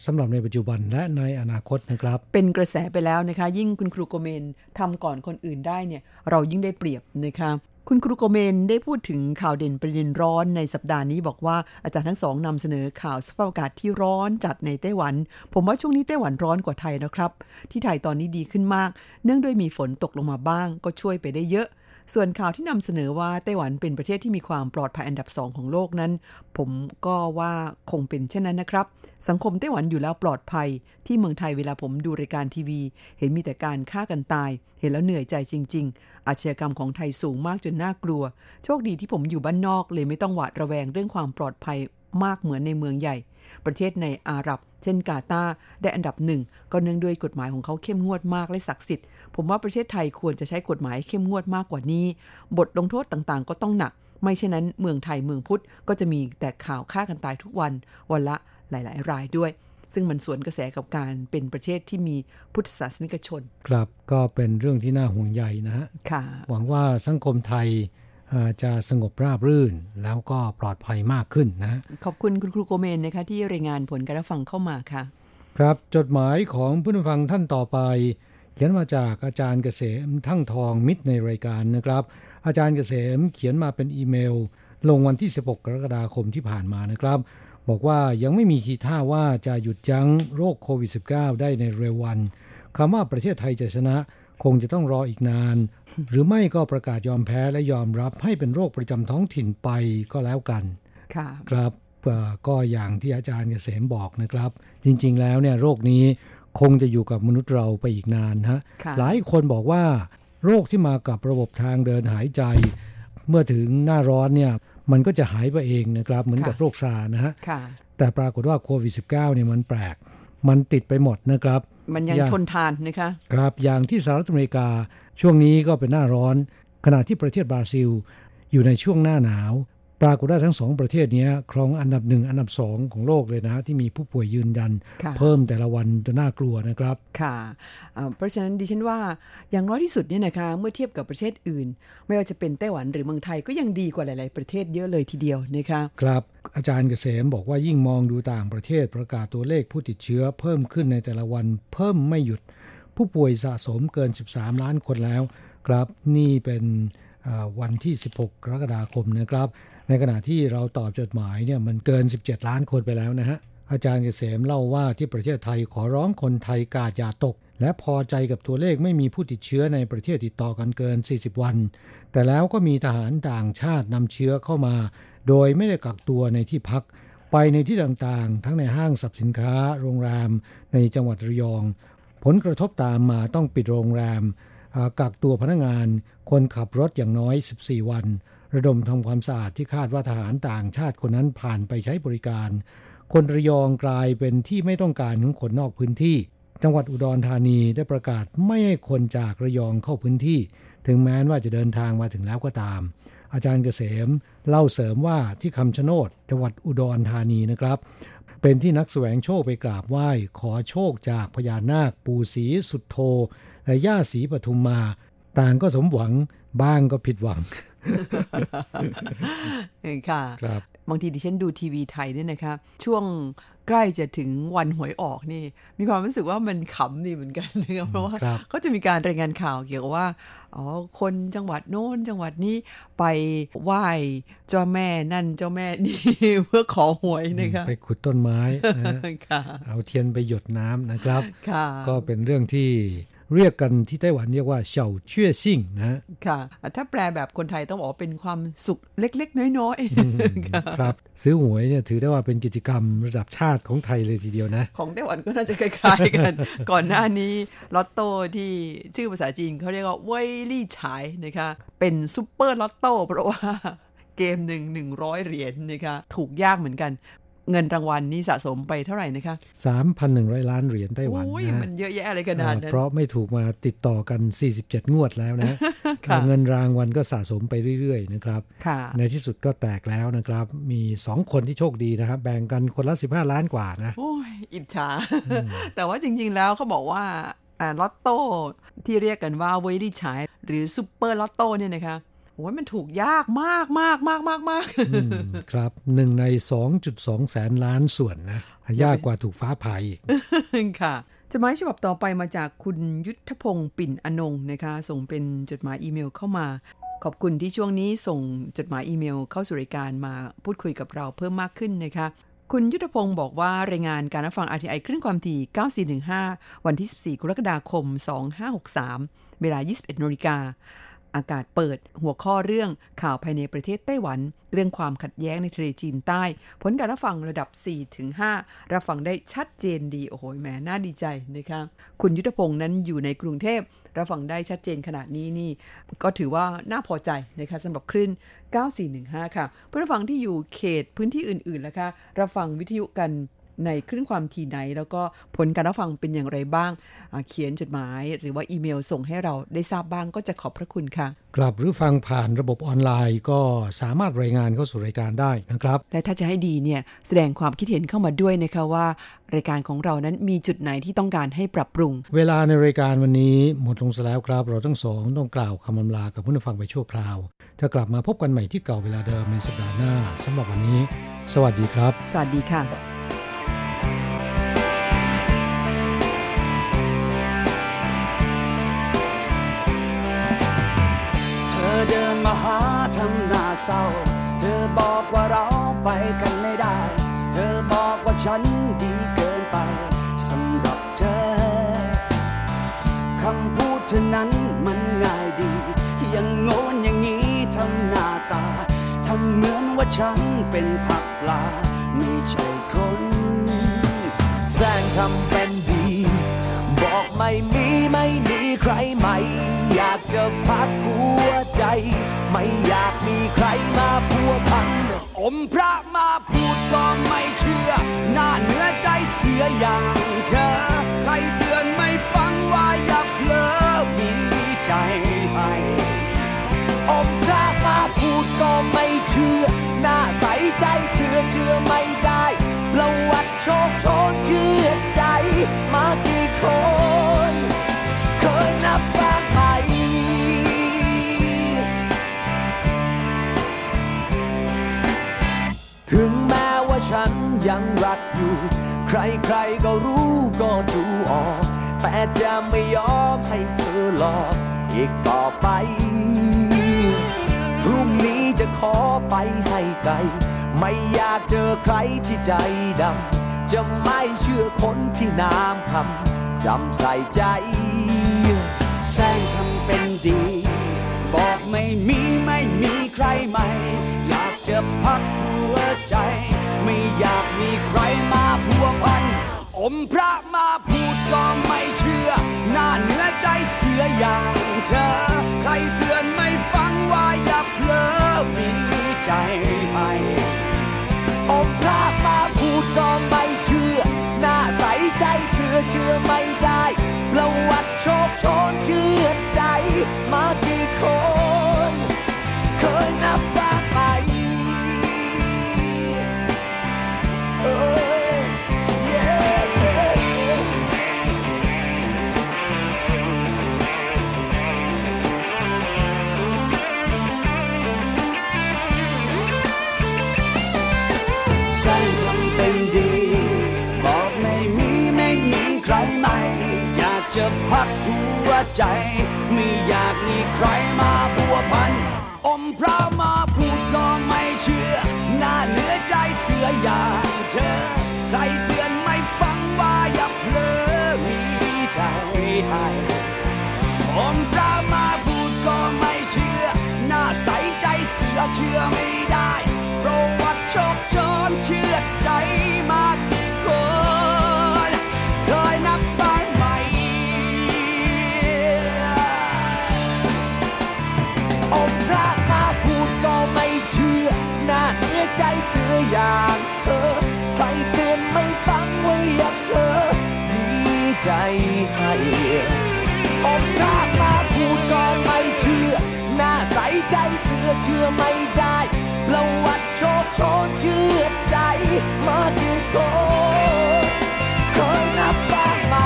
สำหรับในปัจจุบันและในอนาคตนะครับเป็นกระแสไปแล้วนะคะยิ่งคุณครูโกเมนทำก่อนคนอื่นได้เนี่ยเรายิ่งได้เปรียบนะคะคุณครูโกเมนได้พูดถึงข่าวเด่นประเด็นร้อนในสัปดาห์นี้บอกว่าอาจารย์ทั้งสองนำเสนอข่าวสภาพอากาศที่ร้อนจัดในไต้หวันผมว่าช่วงนี้ไต้หวันร้อนกว่าไทยนะครับที่ไทยตอนนี้ดีขึ้นมากเนื่องด้วยมีฝนตกลงมาบ้างก็ช่วยไปได้เยอะ ส่วนข่าวที่นำเสนอว่าไต้หวันเป็นประเทศที่มีความปลอดภัยอันดับสองของโลกนั้นผมก็ว่าคงเป็นเช่นนั้นนะครับสังคมไต้หวันอยู่แล้วปลอดภัยที่เมืองไทยเวลาผมดูรายการทีวีเห็นมีแต่การฆ่ากันตายเห็นแล้วเหนื่อยใจจริงๆอาชญากรรมของไทยสูงมากจนน่ากลัวโชคดีที่ผมอยู่บ้านนอกเลยไม่ต้องหวาดระแวงเรื่องความปลอดภัยมากเหมือนในเมืองใหญ่ประเทศในอาหรับเช่นกาตาร์ได้อันดับหนึ่งก็เนื่องด้วยกฎหมายของเขาเข้มงวดมากและศักดิ์สิทธิ์ผมว่าประเทศไทยควรจะใช้กฎหมายเข้มงวดมากกว่านี้บทลงโทษต่างๆก็ต้องหนักไม่เช่นนั้นเมืองไทยเมืองพุทธก็จะมีแต่ข่าวฆ่ากันตายทุกวันวันละหลายๆรายด้วยซึ่งมันสวนกระแสกับการเป็นประเทศที่มีพุทธศาสนิกชนครับก็เป็นเรื่องที่น่าห่วงใยนะฮะค่ะหวังว่าสังคมไทยจะสงบราบรื่นแล้วก็ปลอดภัยมากขึ้นนะขอบคุณคุณครูโกเมนนะคะที่รายงานผลการรับฟังเข้ามาค่ะครับจดหมายของผู้ฟังท่านต่อไปเขียนมาจากอาจารย์เกษมทั่งทองมิตรในรายการนะครับอาจารย์เกษมเขียนมาเป็นอีเมลลงวันที่สิบหกกรกฎาคมที่ผ่านมานะครับบอกว่ายังไม่มีทีท่าว่าจะหยุดยั้งโรคโควิด สิบเก้า ได้ในเร็ววันคำว่าประเทศไทยจะชนะคงจะต้องรออีกนานหรือไม่ก็ประกาศยอมแพ้และยอมรับให้เป็นโรคประจำท้องถิ่นไปก็แล้วกันครับก็อย่างที่อาจารย์เกษมบอกนะครับจริงๆแล้วเนี่ยโรคนี้คงจะอยู่กับมนุษย์เราไปอีกนานฮะหลายคนบอกว่าโรคที่มากับระบบทางเดินหายใจเมื่อถึงหน้าร้อนเนี่ยมันก็จะหายไปเองนะครับเหมือนกับโรคซานะฮะแต่ปรากฏว่าโควิด สิบเก้า เนี่ยมันแปลกมันติดไปหมดนะครับมันยังทนทานนะคะครับอย่างที่สหรัฐอเมริกาช่วงนี้ก็เป็นหน้าร้อนขณะที่ประเทศบราซิลอยู่ในช่วงหน้าหนาวปรากฏว่าทั้งสองประเทศนี้ครองอันดับหนึ่งอันดับสองของโลกเลยนะที่มีผู้ป่วยยืนยันเพิ่มแต่ละวันจนน่ากลัวนะครับค่ะเพราะฉะนั้นดิฉันว่าอย่างน้อยที่สุดเนี่ยนะคะเมื่อเทียบกับประเทศอื่นไม่ว่าจะเป็นไต้หวันหรือเมืองไทยก็ยังดีกว่าหลายๆประเทศเยอะเลยทีเดียวนะคะครับอาจารย์เกษมบอกว่ายิ่งมองดูต่างประเทศประกาศตัวเลขผู้ติดเชื้อเพิ่มขึ้นในแต่ละวันเพิ่มไม่หยุดผู้ป่วยสะสมเกินสิบสามล้านคนแล้วครับนี่เป็นวันที่สิบหกกรกฎาคมนะครับในขณะที่เราตอบจดหมายเนี่ยมันเกินสิบเจ็ดล้านคนไปแล้วนะฮะอาจารย์เกษมเล่าว่าที่ประเทศไทยขอร้องคนไทยกาดอย่าตกและพอใจกับตัวเลขไม่มีผู้ติดเชื้อในประเทศติดต่อกันเกินสี่สิบวันแต่แล้วก็มีทหารต่างชาตินำเชื้อเข้ามาโดยไม่ได้กักตัวในที่พักไปในที่ต่างๆทั้งในห้างสรรพสินค้าโรงแรมในจังหวัดระยองผลกระทบตามมาต้องปิดโรงแรมกักตัวพนักงานคนขับรถอย่างน้อยสิบสี่วันระดมทำความสะอาดที่คาดว่าทหารต่างชาติคนนั้นผ่านไปใช้บริการคนระยองกลายเป็นที่ไม่ต้องการของคนนอกพื้นที่จังหวัดอุดรธานีได้ประกาศไม่ให้คนจากระยองเข้าพื้นที่ถึงแม้ว่าจะเดินทางมาถึงแล้วก็ตามอาจารย์เกษมเล่าเสริมว่าที่คำชะโนดจังหวัดอุดรธานีนะครับเป็นที่นักแสวงโชคไปกราบไหว้ขอโชคจากพญานาคปู่ศรีสุทโธและย่าศรีปทุมมาต่างก็สมหวังบ้างก็ผิดหวังค่ะครับบางทีดิฉันดูทีวีไทยเนี่ยนะคะช่วงใกล้จะถึงวันหวยออกนี่มีความรู้สึกว่ามันขำนี่เหมือนกันเลยเพราะว่าเขาจะมีการรายงานข่าวเกี่ยวกับว่าอ๋อคนจังหวัดโน้นจังหวัดนี้ไปไหว้เจ้าแม่นั่นเจ้าแม่นี่เพื่อขอหวยนะคะไปขุดต้นไม้เอาเทียนไปหยดน้ำนะครับก็เป็นเรื่องที่เรียกกันที่ไต้หวันเรียกว่าเฉาเชื่อซิ่งนะค่ะถ้าแปลแบบคนไทยต้องบอกเป็นความสุขเล็กๆน้อยๆครับซื้อหวยเนี่ยถือได้ว่าเป็นกิจกรรมระดับชาติของไทยเลยทีเดียวนะของไต้หวันก็น่าจะคล้ายๆกัน ก่อนหน้านี้ลอตโต้ที่ชื่อภาษาจีนเขาเรียกว่าเว่ยลี่ฉายนะคะเป็นซุปเปอร์ลอตโต้เพราะว่าเกมหนึ่งหนึ่งร้อยเหรียญนะคะถูกยากเหมือนกันเงินรางวัล น, นี่สะสมไปเท่าไหร่นะคะ สามพันหนึ่งร้อยล้านเหรียญไต้หวันนะมันเยอะแยะอะไรขนาดนั้นเพราะไม่ถูกมาติดต่อกันสี่สิบเจ็ดงวดแล้วนะ เงินรางวัลก็สะสมไปเรื่อยๆนะครับ ในที่สุดก็แตกแล้วนะครับมีสองคนที่โชคดีนะครับแบ่งกันคนละสิบห้าล้านกว่านะโอ้ยอิจฉา แต่ว่าจริงๆแล้วเขาบอกว่าลอตโต้ที่เรียกกันว่าเวรี่ฉายหรือซุปเปอร์ลอตโต้เนี่ยนะคะโอ้ยมันถูกยากมากมากมากมากมากครับหนึ่งใน สองจุดสองแสนล้านส่วนนะยากกว่าถูกฟ้าผ่าอีกค่ะจดหมายฉบับต่อไปมาจากคุณยุทธพงศ์ปิ่นอนงค์นะคะส่งเป็นจดหมายอีเมลเข้ามาขอบคุณที่ช่วงนี้ส่งจดหมายอีเมลเข้าสู่รายการมาพูดคุยกับเราเพิ่มมากขึ้นนะคะคุณยุทธพงศ์บอกว่ารายงานการรับฟัง อาร์ ที ไอ คลื่นความถี่เก้าสี่หนึ่งห้าวันที่สิบสี่กรกฎาคมสองห้าหกสามเวลา ยี่สิบเอ็ดนาฬิกา อากาศเปิดหัวข้อเรื่องข่าวภายในประเทศไต้หวันเรื่องความขัดแย้งในทะเลจีนใต้ผลการรับฟังระดับ สี่ถึงห้า รับฟังได้ชัดเจนดีโอ้โหแหมน่าดีใจนะคะคุณยุทธพงษ์นั้นอยู่ในกรุงเทพรับฟังได้ชัดเจนขนาดนี้นี่ก็ถือว่าน่าพอใจนะคะสำหรับคลื่นเก้าสี่หนึ่งห้าค่ะเพื่อนฟังที่อยู่เขตพื้นที่อื่นๆล่ะคะรับฟังวิทยุกันในคลื่นความถี่ไหนแล้วก็ผลการรับฟังเป็นอย่างไรบ้างเขียนจดหมายหรือว่าอีเมลส่งให้เราได้ทราบบ้างก็จะขอบพระคุณค่ะกลับหรือฟังผ่านระบบออนไลน์ก็สามารถรายงานเข้าสู่รายการได้นะครับและถ้าจะให้ดีเนี่ยแสดงความคิดเห็นเข้ามาด้วยนะคะว่ารายการของเรานั้นมีจุดไหนที่ต้องการให้ปรับปรุงเวลาในรายการวันนี้หมดลงแล้วครับเราทั้งสองต้องกล่าวคำอำลากับผู้ฟังไปชั่วคราวจะกลับมาพบกันใหม่ที่เก่าเวลาเดิมในสัปดาห์หน้าสำหรับวันนี้สวัสดีครับสวัสดีค่ะเดินมาหาทำหน้าเศร้าเธอบอกว่าเราไปกันไม่ได้เธอบอกว่าฉันดีเกินไปสำหรับเธอคำพูดเธอนั้นมันง่ายดียังโง่อย่างนี้ทำหน้าตาทำเหมือนว่าฉันเป็นผักปลาไม่ใช่คนแสร้งทำเป็นดีบอกไม่มีไม่มีใครใหม่อยากจะพักหัวใจไม่อยากมีใครมาพัวพันอมพระมาพูดก็ไม่เชื่อหน้าเนื้อใจเสียอย่างเธอใครเตือนไม่ฟังว่าอย่าเผลอมีใจให้อมพระมาพูดก็ไม่เชื่อหน้าใสใจเสือเชื่อไม่ได้ประวัติโชคโชนเชื่อใจมากี่คนเคยนับบ้างไหมถึงแม้ว่าฉันยังรักอยู่ใครๆก็รู้ก็ดูออกแต่จะไม่ยอมให้เธอหลอกอีกต่อไปพรุ่งนี้จะขอไปให้ไกลไม่อยากเจอใครที่ใจดำจะไม่เชื่อคนที่น้ำคำจำใส่ใจแสร้งทำเป็นดีบอกไม่มีไม่มีใครใหม่อยากจะพักหัวใจไม่อยากมีใครมาพัวพันอมพระมาพูดก็ไม่เชื่อหน้าเนื้อใจเสียอย่างเธอใครเตือนไม่ฟังว่าอย่าเผลอมีใจให้อมพระมาพูดก็ไม่เชื่อหน้าใสใจเสือเชื่อไม่ได้ประวัติโชคโชนเชื่อใจมากี่คนเคยนับบ้างไหมแสร้งทำเป็นดีบอกไม่มีไม่มีใครใหม่อยากจะพักหัวใจไม่อยากมีใครมาพัวพันอมพระมาพูดก็ไม่เชื่อหน้าเนื้อใจเสืออย่างเธอใครเตือนไม่ฟังว่าอย่าเผลอมีใจให้อมพระมาพูดก็ไม่เชื่อหน้าใสใจเสือเชื่อไม่ได้ประวัติโชคโชนเชื่อใจมากกี่คนเคยนับบ้างไหมอมพระมาพูดก็ไม่เชื่อหน้าเนื้อใจเสืออย่างเธอใครเตือนไม่ฟังไว้อย่างเธอดีใจให้อมพระมาพูดก็ไม่เชื่อหน้าใสใจเสือเชื่อไม่ได้ประวัติโชคโชนเชื่อใจมากี่คนเคยนับบ้างไหม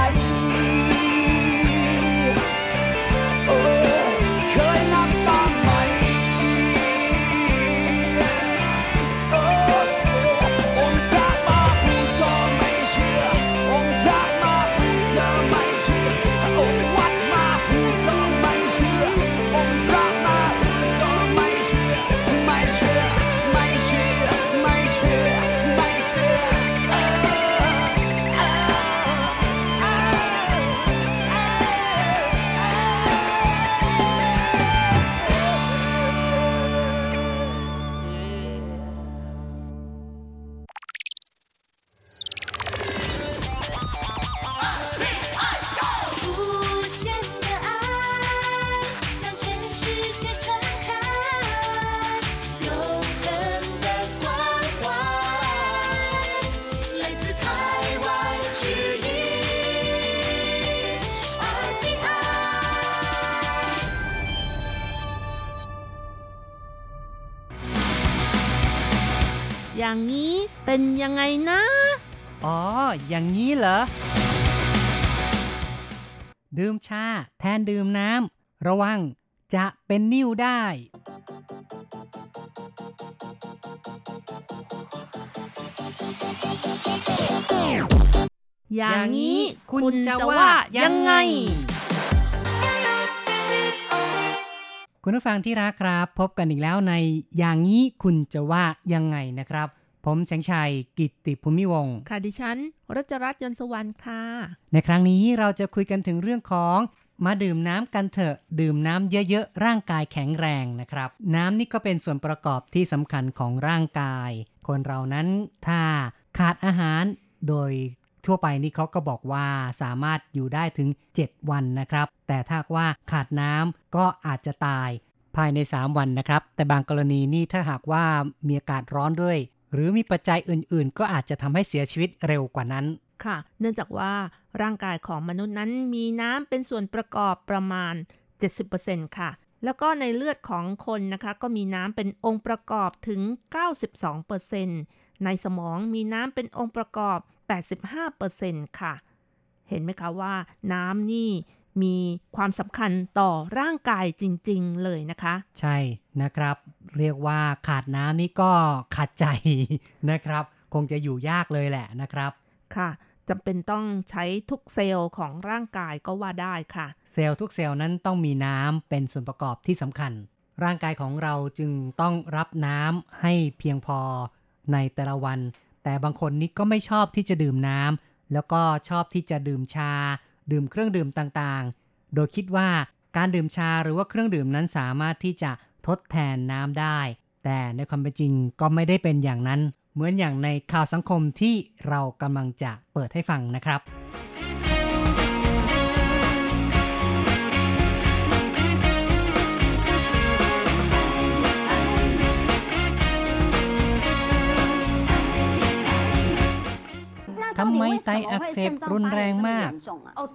โอ้เคยนับบ้างไหมโอ้องค์พระมาพูดก็ไม่เชื่อองค์พระมาพูดก็ไม่เชื่อองค์วัดมาพูดก็ไม่เชื่อองค์พระมาพูดก็ไม่เชื่อไม่เชื่อไม่เชื่อไม่เชื่อไม่เชื่อ อย่างนี้เป็นยังไงนะอ๋ออย่างนี้เหรอดื่มชาแทนดื่มน้ำระวังจะเป็นนิ่วได้อย่างนี้คุณจะว่ายังไงคุณผู้ฟังที่รักครับพบกันอีกแล้วในอย่างนี้คุณจะว่ายังไงนะครับผมแสงชัยกิตติภูมิวงศ์ค่ะดิฉันรัชรัตน์ยนต์สวรรค์ค่ะในครั้งนี้เราจะคุยกันถึงเรื่องของมาดื่มน้ำกันเถอะดื่มน้ำเยอะๆร่างกายแข็งแรงนะครับน้ำนี่ก็เป็นส่วนประกอบที่สำคัญของร่างกายคนเรานั้นถ้าขาดอาหารโดยทั่วไปนี่เขาก็บอกว่าสามารถอยู่ได้ถึงเจ็ดวันนะครับแต่ถ้าว่าขาดน้ำก็อาจจะตายภายในสามวันนะครับแต่บางกรณีนี่ถ้าหากว่ามีอากาศร้อนด้วยหรือมีปัจจัยอื่นๆก็อาจจะทำให้เสียชีวิตเร็วกว่านั้นค่ะเนื่องจากว่าร่างกายของมนุษย์นั้นมีน้ำเป็นส่วนประกอบประมาณ เจ็ดสิบเปอร์เซ็นต์ ค่ะแล้วก็ในเลือดของคนนะคะก็มีน้ำเป็นองค์ประกอบถึง เก้าสิบสองเปอร์เซ็นต์ ในสมองมีน้ำเป็นองค์ประกอบ แปดสิบห้าเปอร์เซ็นต์ ค่ะเห็นไหมคะว่าน้ำนี่มีความสำคัญต่อร่างกายจริงๆเลยนะคะใช่นะครับเรียกว่าขาดน้ำนี่ก็ขาดใจนะครับคงจะอยู่ยากเลยแหละนะครับค่ะจำเป็นต้องใช้ทุกเซลล์ของร่างกายก็ว่าได้ค่ะเซลล์ทุกเซลล์นั้นต้องมีน้ำเป็นส่วนประกอบที่สำคัญร่างกายของเราจึงต้องรับน้ำให้เพียงพอในแต่ละวันแต่บางคนนี่ก็ไม่ชอบที่จะดื่มน้ำแล้วก็ชอบที่จะดื่มชาดื่มเครื่องดื่มต่างๆโดยคิดว่าการดื่มชาหรือว่าเครื่องดื่มนั้นสามารถที่จะทดแทนน้ำได้แต่ในความเป็นจริงก็ไม่ได้เป็นอย่างนั้นเหมือนอย่างในข่าวสังคมที่เรากำลังจะเปิดให้ฟังนะครับทำไมไตอักเสบรุนแรงมาก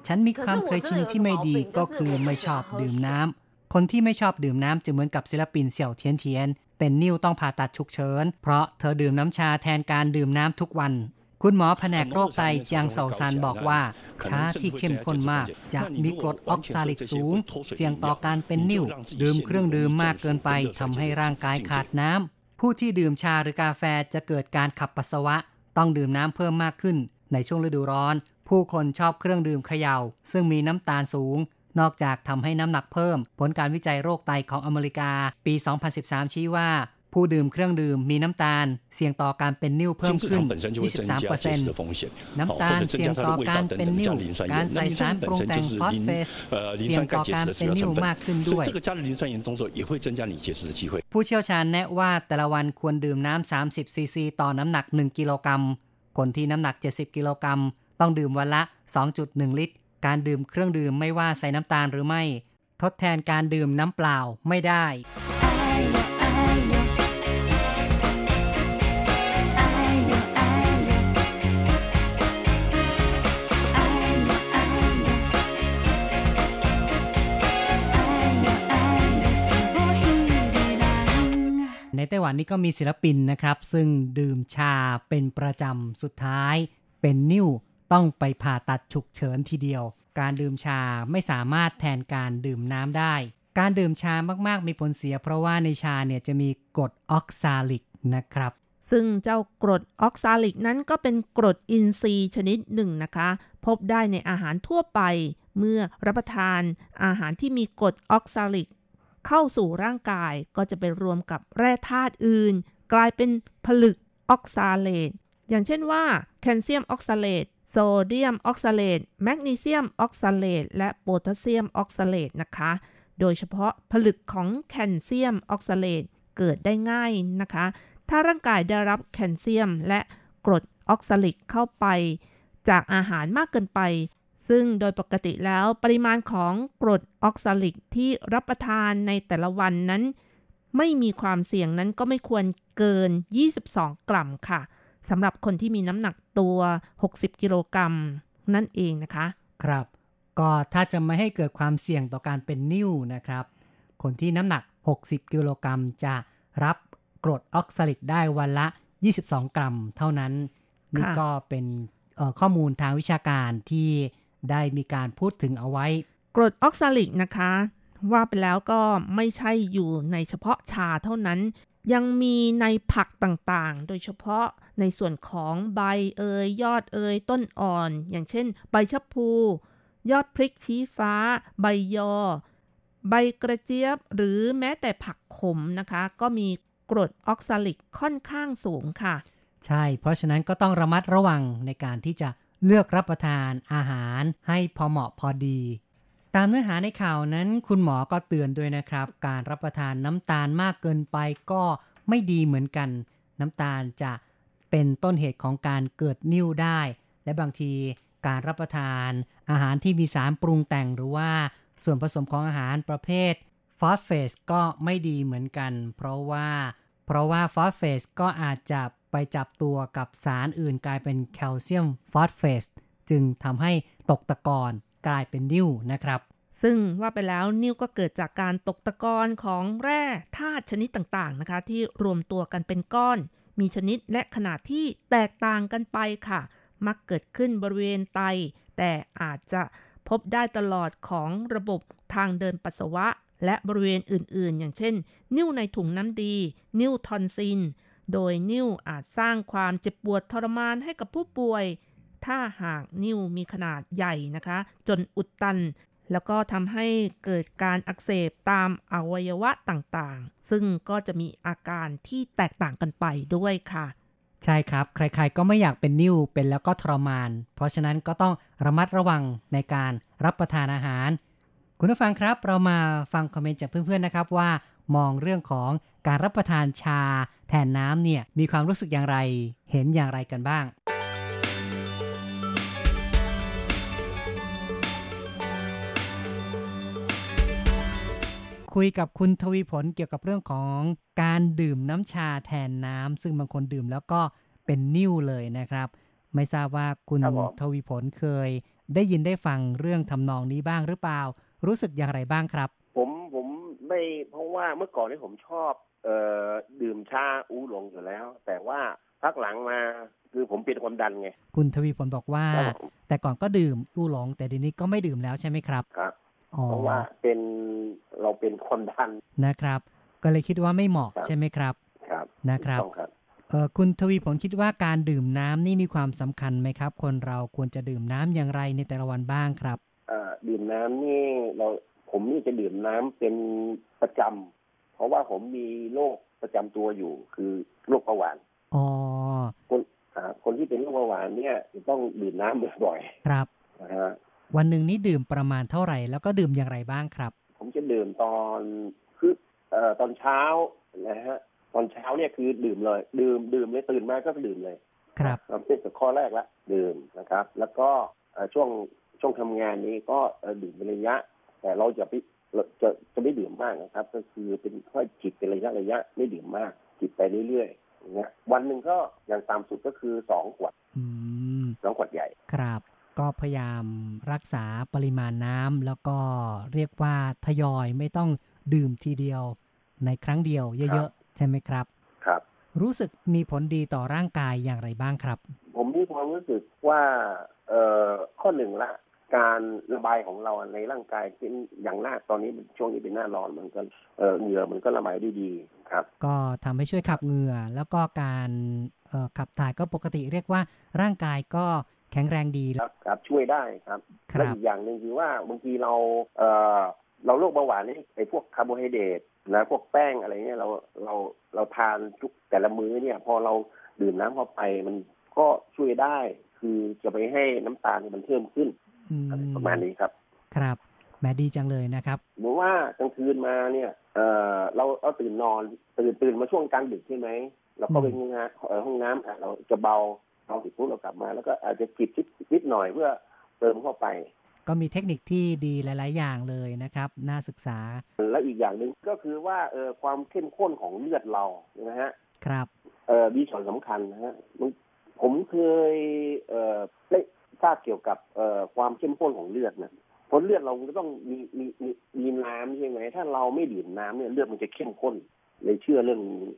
ฉันมีความเคยชินที่ไม่ดีก็คือไม่ชอบดื่มน้ำคนที่ไม่ชอบดื่มน้ำจะเหมือนกับศิลปินเสี่ยวเทียนเทียนเป็นนิ่วต้องผ่าตัดฉุกเฉินเพราะเธอดื่มน้ำชาแทนการดื่มน้ำทุกวันคุณหมอแผนกโรคไตเจียงเซาซานบอกว่าชาที่เข้มข้นมากจะมีกรดออกซาลิกสูงเสี่ยงต่อการเป็นนิ่วดื่มเครื่องดื่มมากเกินไปทำให้ร่างกายขาดน้ำผู้ที่ดื่มชาหรือกาแฟจะเกิดการขับปัสสาวะต้องดื่มน้ำเพิ่มมากขึ้นในช่วงฤดูร้อนผู้คนชอบเครื่องดื่มเขย่าซึ่งมีน้ำตาลสูงนอกจากทำให้น้ำหนักเพิ่มผลการวิจัยโรคไตของอเมริกาปีสองพันสิบสามชี้ว่าผู้ดื่มเครื่องดื่มมีน้ำตาลเสี่ยงต่อการเป็นนิ่วเพิ่มขึ้น ยี่สิบสามเปอร์เซ็นต์ น้ำตาลเสี่ยงต่อการเป็นนิ่วการใส่สารปรุงแต่งฟอสเฟตเสี่ยงต่อการเป็นนิ่วมากขึ้นด้วยผู้เชี่ยวชาญแนะว่าแต่ละวันควรดื่มน้ำสามสิบซีซีต่อน้ำหนักหนึ่งกิโลกรัมคนที่น้ำหนักเจ็ดสิบกิโลกรัมต้องดื่มวันละ สองจุดหนึ่ง ลิตรการดื่มเครื่องดื่มไม่ว่าใส่น้ำตาลหรือไม่ทดแทนการดื่มน้ำเปล่าไม่ได้ในไต้หวันนี่ก็มีศิลปินนะครับซึ่งดื่มชาเป็นประจำสุดท้ายเป็นนิ่วต้องไปผ่าตัดฉุกเฉินทีเดียวการดื่มชาไม่สามารถแทนการดื่มน้ำได้การดื่มชามากๆมีผลเสียเพราะว่าในชาเนี่ยจะมีกรดออกซาลิกนะครับซึ่งเจ้ากรดออกซาลิกนั้นก็เป็นกรดอินทรีย์ชนิดหนึ่งนะคะพบได้ในอาหารทั่วไปเมื่อรับประทานอาหารที่มีกรดออกซาลิกเข้าสู่ร่างกายก็จะไปรวมกับแร่ธาตุอื่นกลายเป็นผลึกออกซาเลตอย่างเช่นว่าแคลเซียมออกซาเลตโซเดียมออกซาเลตแมกนีเซียมออกซาเลตและโพแทสเซียมออกซาเลตนะคะโดยเฉพาะผลึกของแคลเซียมออกซาเลตเกิดได้ง่ายนะคะถ้าร่างกายได้รับแคลเซียมและกรดออกซาลิกเข้าไปจากอาหารมากเกินไปซึ่งโดยปกติแล้วปริมาณของกรดออกซาลิกที่รับประทานในแต่ละวันนั้นไม่มีความเสี่ยงนั้นก็ไม่ควรเกินยี่สิบสองกรัมค่ะสำหรับคนที่มีน้ำหนักตัวหกสิบกิโลกรัมนั่นเองนะคะครับก็ถ้าจะไม่ให้เกิดความเสี่ยงต่อการเป็นนิ่วนะครับคนที่น้ำหนักหกสิบกิโลกรัมจะรับกรดออกซาลิกได้วันละ ยี่สิบสอง กรัมเท่านั้นนี่ก็เป็นข้อมูลทางวิชาการที่ได้มีการพูดถึงเอาไว้กรดออกซาลิกนะคะว่าไปแล้วก็ไม่ใช่อยู่ในเฉพาะชาเท่านั้นยังมีในผักต่างๆโดยเฉพาะในส่วนของใบเอยยอดเอยต้นอ่อนอย่างเช่นใบชะพูยอดพริกชี้ฟ้าใบยอใบกระเจี๊ยบหรือแม้แต่ผักขมนะคะก็มีกรดออกซาลิกค่อนข้างสูงค่ะใช่เพราะฉะนั้นก็ต้องระมัดระวังในการที่จะเลือกรับประทานอาหารให้พอเหมาะพอดีตามเนื้อหาในข่าวนั้นคุณหมอก็เตือนด้วยนะครับการรับประทานน้ำตาลมากเกินไปก็ไม่ดีเหมือนกันน้ำตาลจะเป็นต้นเหตุของการเกิดนิ่วได้และบางทีการรับประทานอาหารที่มีสารปรุงแต่งหรือว่าส่วนผสมของอาหารประเภทฟอสเฟตก็ไม่ดีเหมือนกันเพราะว่าเพราะว่าฟอสเฟตก็อาจจะไปจับตัวกับสารอื่นกลายเป็นแคลเซียมฟอสเฟตจึงทำให้ตกตะกอนกลายเป็นนิ่วนะครับซึ่งว่าไปแล้วนิ่วก็เกิดจากการตกตะกอนของแร่ธาตุชนิดต่างๆนะคะที่รวมตัวกันเป็นก้อนมีชนิดและขนาดที่แตกต่างกันไปค่ะมักเกิดขึ้นบริเวณไตแต่อาจจะพบได้ตลอดของระบบทางเดินปัสสาวะและบริเวณอื่นๆอย่างเช่นนิ่วในถุงน้ำดีนิ่วทอนซิลโดยนิ่วอาจสร้างความเจ็บปวดทรมานให้กับผู้ป่วยถ้าหากนิ่วมีขนาดใหญ่นะคะจนอุดตันแล้วก็ทำให้เกิดการอักเสบตามอวัยวะต่างๆซึ่งก็จะมีอาการที่แตกต่างกันไปด้วยค่ะใช่ครับใครๆก็ไม่อยากเป็นนิ่วเป็นแล้วก็ทรมานเพราะฉะนั้นก็ต้องระมัดระวังในการรับประทานอาหารคุณผู้ฟังครับเรามาฟังคอมเมนต์จากเพื่อนๆนะครับว่ามองเรื่องของการรับประทานชาแทนน้ำเนี่ยมีความรู้สึกอย่างไรเห็นอย่างไรกันบ้างคุยกับคุณทวีผลเกี่ยวกับเรื่องของการดื่มน้ำชาแทนน้ำซึ่งบางคนดื่มแล้วก็เป็นนิ่วเลยนะครับไม่ทราบว่าคุณทวีผลเคยได้ยินได้ฟังเรื่องทำนองนี้บ้างหรือเปล่ารู้สึกอย่างไรบ้างครับผมผมไม่เพราะว่าเมื่อก่อนนี่ผมชอบเอ่อดื่มชาอูหลงอยู่แล้วแต่ว่าพักหลังมาคือผมเป็นความดันไงคุณทวีผลบอกว่าแต่ก่อนก็ดื่มอูหลงแต่เดี๋ยวนี้ก็ไม่ดื่มแล้วใช่ไหมครับครับเพราะว่าเป็นเราเป็นความดันนะครับก็เลยคิดว่าไม่เหมาะใช่ไหมครับครับนะครับเอ่อคุณทวีผลคิดว่าการดื่มน้ำนี่มีความสำคัญไหมครับคนเราควรจะดื่มน้ำอย่างไรในแต่ละวันบ้างครับเอ่อดื่มน้ำนี่เราผมนี่จะดื่มน้ำเป็นประจำเพราะว่าผมมีโรคประจำตัวอยู่คือโรคเบาหวานอ๋อคนอ่าคนที่เป็นโรคเบาหวานเนี่ยต้องดื่มน้ำบ่อยๆครับนะฮะวันหนึ่งนี่ดื่มประมาณเท่าไหร่แล้วก็ดื่มอย่างไรบ้างครับผมจะดื่มตอนคือเอ่อตอนเช้านะฮะตอนเช้าเนี่ยคือดื่มเลยดื่มดื่มเลยตื่นมาก็ดื่มเลยครับเราเป็นข้อแรกละดื่มนะครับแล้วก็ช่วงช่วงทำงานนี้ก็ดื่มเป็นระยะแต่เราจะไม่จะจะไม่ดื่มมากนะครับก็คือเป็นค่อยจิบเป็นระยะระยะไม่ดื่มมากจิบไปเรื่อยๆอย่างเงี้ยวันหนึ่งก็อย่างตามสุดก็คือสองขวดสองขวดใหญ่ครับก็พยายามรักษาปริมาณน้ำแล้วก็เรียกว่าทยอยไม่ต้องดื่มทีเดียวในครั้งเดียวเยอะๆใช่ไหมครับครับรู้สึกมีผลดีต่อร่างกายอย่างไรบ้างครับผมมีความรู้สึกว่าเอ่อข้อหนึ่งละการระบายของเราในร่างกายที่อย่างหน้าตอนนี้ช่วงนี้เป็นหน้าร้อนมันก็เอ่อเหงื่อมันก็ระบายได้ดีครับก็ทำให้ช่วยขับเหงื่อแล้วก็การเอ่อขับถ่ายก็ปกติเรียกว่าร่างกายก็แข็งแรงดีครับครับช่วยได้ครับและอีกอย่างหนึ่งคือว่าบางทีเราเอ่อเราโรคเบาหวานนี่ไอ้พวกคาร์โบไฮเดรตนะพวกแป้งอะไรเนี่ยเราเราเราทานทุกแต่ละมื้อเนี่ยพอเราดื่มน้ำเข้าไปมันก็ช่วยได้คือจะไปให้น้ำตาลมันเพิ่มขึ้นประมาณนี้ครับครับแหมดีจังเลยนะครับหรือว่ากลางคืนมาเนี่ยเอ่อเราเอาตื่นนอนตื่นตื่นมาช่วงกลางดึกใช่ไหมเราก็ไปห้องน้ำเราจะเบาเราติดปุ๊บเรากลับมาแล้วก็อาจจะจิบนิดหน่อยเพื่อเติมเข้าไปก็มีเทคนิคที่ดีหลายๆอย่างเลยนะครับน่าศึกษาและอีกอย่างนึงก็คือว่าเอ่อความเข้มข้นของเลือดเรานะฮะครับเอ่อมีส่วนสำคัญนะฮะผมเคยเอ่อได้ทราบเกี่ยวกับเอ่อความเข้มข้นของเลือดนะเพราะเลือดเราก็ต้องมีมีมีมีน้ำใช่ไหมถ้าเราไม่ดื่มน้ำเนี่ยเลือดมันจะเข้มข้นเลยเชื่อเรื่องนี้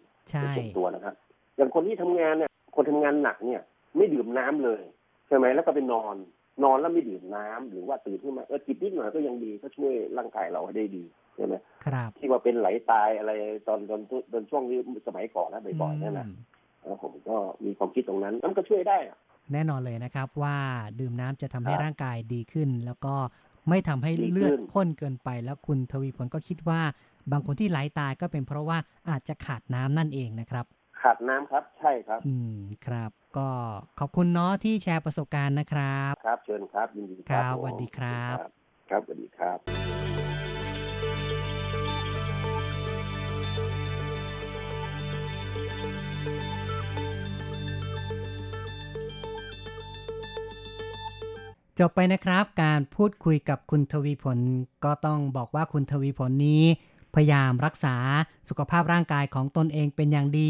ในส่วนตัวนะครับ อย่างคนที่ทำงานเนี่ยคนทำงานหนักเนี่ยไม่ดื่มน้ำเลยใช่ไหมแล้วก็ไปนอนนอนแล้วไม่ดื่มน้ำหรือว่าตื่นขึ้นมาเออจิบนิดหน่อยก็ยังดีก็ช่วยร่างกายเราให้ได้ดีใช่ไหมครับที่ว่าเป็นไหลตายอะไรตอนตอนตอนช่วงนี้สมัยก่อนนะบ่อยๆนั่นแหละแล้วผมก็มีความคิดตรงนั้นนั่นก็ช่วยได้แน่นอนเลยนะครับว่าดื่มน้ำจะทำให้ร่างกายดีขึ้นแล้วก็ไม่ทำให้เลือดข้นเกินไปแล้วคุณทวีพลก็คิดว่าบางคนที่ไหลตายก็เป็นเพราะว่าอาจจะขาดน้ำนั่นเองนะครับขาดน้ำครับใช่ครับอืมครับก็ขอบคุณเนาะที่แชร์ประสบการณ์นะครับครับเชิญครับยินดีครับสวัสดีครับครับสวัสดีครับจบไปนะครับการพูดคุยกับคุณทวีผลก็ต้องบอกว่าคุณทวีผลนี้พยายามรักษาสุขภาพร่างกายของตนเองเป็นอย่างดี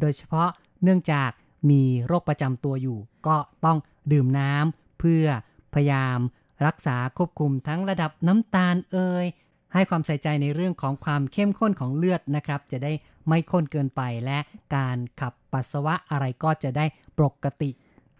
โดยเฉพาะเนื่องจากมีโรคประจำตัวอยู่ก็ต้องดื่มน้ำเพื่อพยายามรักษาควบคุมทั้งระดับน้ำตาลเอ่ยให้ความใส่ใจในเรื่องของความเข้มข้นของเลือดนะครับจะได้ไม่ข้นเกินไปและการขับปัสสาวะอะไรก็จะได้ปกติ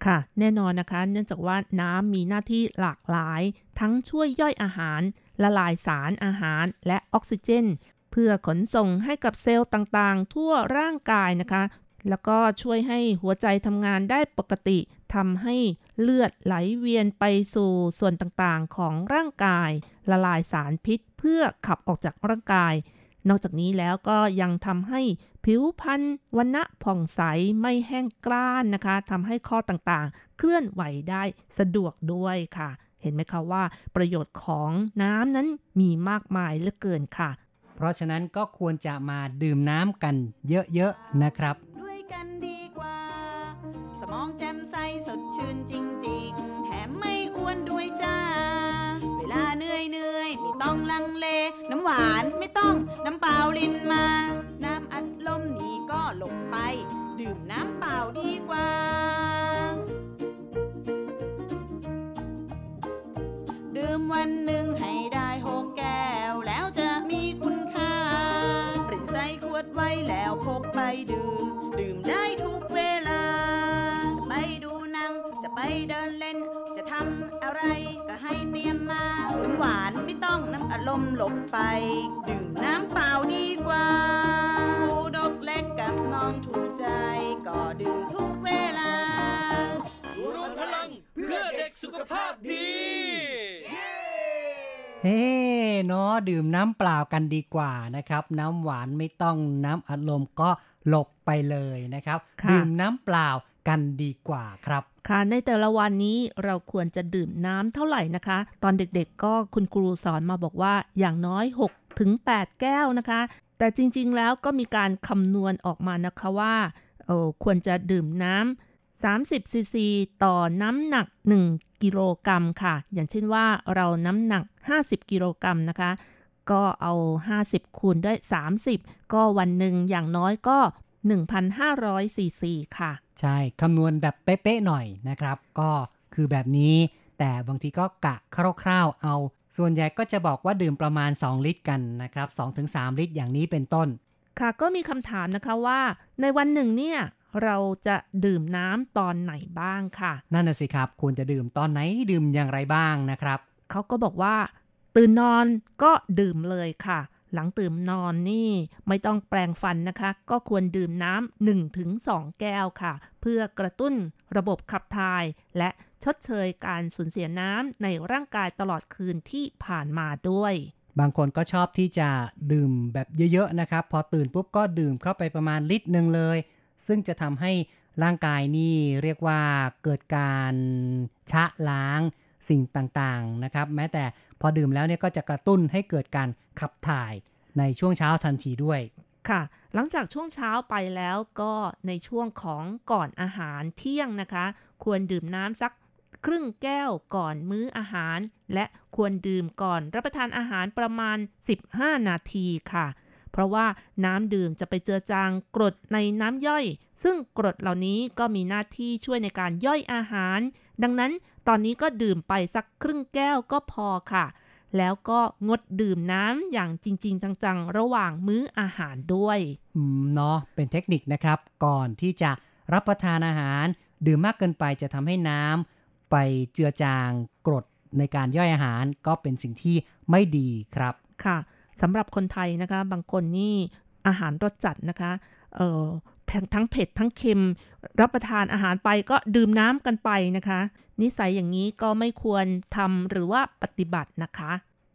ค่ะแน่นอนนะคะเนื่องจากว่าน้ำมีหน้าที่หลากหลายทั้งช่วยย่อยอาหารละลายสารอาหารและออกซิเจนเพื่อขนส่งให้กับเซลล์ต่างๆทั่วร่างกายนะคะแล้วก็ช่วยให้หัวใจทำงานได้ปกติทำให้เลือดไหลเวียนไปสู่ส่วนต่างๆของร่างกายละลายสารพิษเพื่อขับออกจากร่างกายนอกจากนี้แล้วก็ยังทำให้ผิวพรรณวันณะผ่องใสไม่แห้งกร้านนะคะทำให้ข้อต่างๆเคลื่อนไหวได้สะดวกด้วยค่ะเห็นไหมคะว่าประโยชน์ของน้ำนั้นมีมากมายเหลือเกินค่ะเพราะฉะนั้นก็ควรจะมาดื่มน้ำกันเยอะๆนะครับด้วยกันดีกว่าสมองแจ่มใสสดชื่นจริงๆแถมไม่อ้วนด้วยจ้าเวลาเหนื่อยเหนื่อยไม่ต้องลังเลน้ำหวานไม่ต้องน้ำเปล่าลินมาน้ำอัดลมนี่ก็หลบไปดื่มน้ำเปล่าดีกว่าดื่มวันหนึ่งให้ได้หกแก้วแล้วจะมีคุณค่าหรือใส่ขวดไว้แล้วพกไปดื่มดื่มได้ทุกเวลาจะไปดูหนังจะไปเดินเล่นจะทำอะไรก็ให้เตรียมมาน้ำหวานไม่ต้องน้ำอัดลมหลบไปดื่มน้ำเปล่าดีกว่าผู้ดกเล็กกับน้องถูกใจก็ดื่มทุกเวลารวมพลังเพื่อเด็กสุขภาพดีเฮ้เนาะดื่มน้ำเปล่ากันดีกว่านะครับน้ำหวานไม่ต้องน้ำอัดลมก็หลบไปเลยนะครับดื่มน้ำเปล่ากันดีกว่าครับค่ะในแต่ละวันนี้เราควรจะดื่มน้ำเท่าไหร่นะคะตอนเด็กๆก็คุณครูสอนมาบอกว่าอย่างน้อยหกถึงแปดแก้วนะคะแต่จริงๆแล้วก็มีการคำนวณออกมานะคะว่าเอ่อควรจะดื่มน้ำสามสิบซีซีต่อน้ำหนักหนึ่งกิโลกรัมค่ะอย่างเช่นว่าเราน้ำหนักห้าสิบกิโลกรัมนะคะก็เอาห้าสิบคูณด้วยสามสิบก็วันหนึ่งอย่างน้อยก็ หนึ่งพันห้าร้อย ซีซีค่ะใช่คำนวณแบบเป๊ะๆหน่อยนะครับก็คือแบบนี้แต่บางทีก็กะคร่าวๆเอาส่วนใหญ่ก็จะบอกว่าดื่มประมาณสองลิตรกันนะครับ สองถึงสาม ลิตรอย่างนี้เป็นต้นค่ะก็มีคำถามนะคะว่าในวันหนึ่งเนี่ยเราจะดื่มน้ำตอนไหนบ้างค่ะนั่นน่ะสิครับควรจะดื่มตอนไหนดื่มอย่างไรบ้างนะครับเขาก็บอกว่าตื่นนอนก็ดื่มเลยค่ะหลังตื่นนอนนี่ไม่ต้องแปรงฟันนะคะก็ควรดื่มน้ำ หนึ่งถึงสอง แก้วค่ะเพื่อกระตุ้นระบบขับถ่ายและชดเชยการสูญเสียน้ำในร่างกายตลอดคืนที่ผ่านมาด้วยบางคนก็ชอบที่จะดื่มแบบเยอะๆนะครับพอตื่นปุ๊บก็ดื่มเข้าไปประมาณลิตรนึงเลยซึ่งจะทำให้ร่างกายนี่เรียกว่าเกิดการชะล้างสิ่งต่างๆนะครับแม้แต่พอดื่มแล้วเนี่ยก็จะกระตุ้นให้เกิดการขับถ่ายในช่วงเช้าทันทีด้วยค่ะหลังจากช่วงเช้าไปแล้วก็ในช่วงของก่อนอาหารเที่ยงนะคะควรดื่มน้ำสักครึ่งแก้วก่อนมื้ออาหารและควรดื่มก่อนรับประทานอาหารประมาณสิบห้านาทีค่ะเพราะว่าน้ำดื่มจะไปเจือจางกรดในน้ำย่อยซึ่งกรดเหล่านี้ก็มีหน้าที่ช่วยในการย่อยอาหารดังนั้นตอนนี้ก็ดื่มไปสักครึ่งแก้วก็พอค่ะ แล้วก็งดดื่มน้ำอย่างจริงๆจังๆระหว่างมื้ออาหารด้วยอืมเนาะเป็นเทคนิคนะครับก่อนที่จะรับประทานอาหารดื่มมากเกินไปจะทำให้น้ำไปเจือจางกรดในการย่อยอาหารก็เป็นสิ่งที่ไม่ดีครับค่ะสำหรับคนไทยนะคะบางคนนี่อาหารรสจัดนะคะเอ่อทั้งเผ็ดทั้งเค็มรับประทานอาหารไปก็ดื่มน้ำกันไปนะคะนิสัยอย่างนี้ก็ไม่ควรทำหรือว่าปฏิบัตินะคะ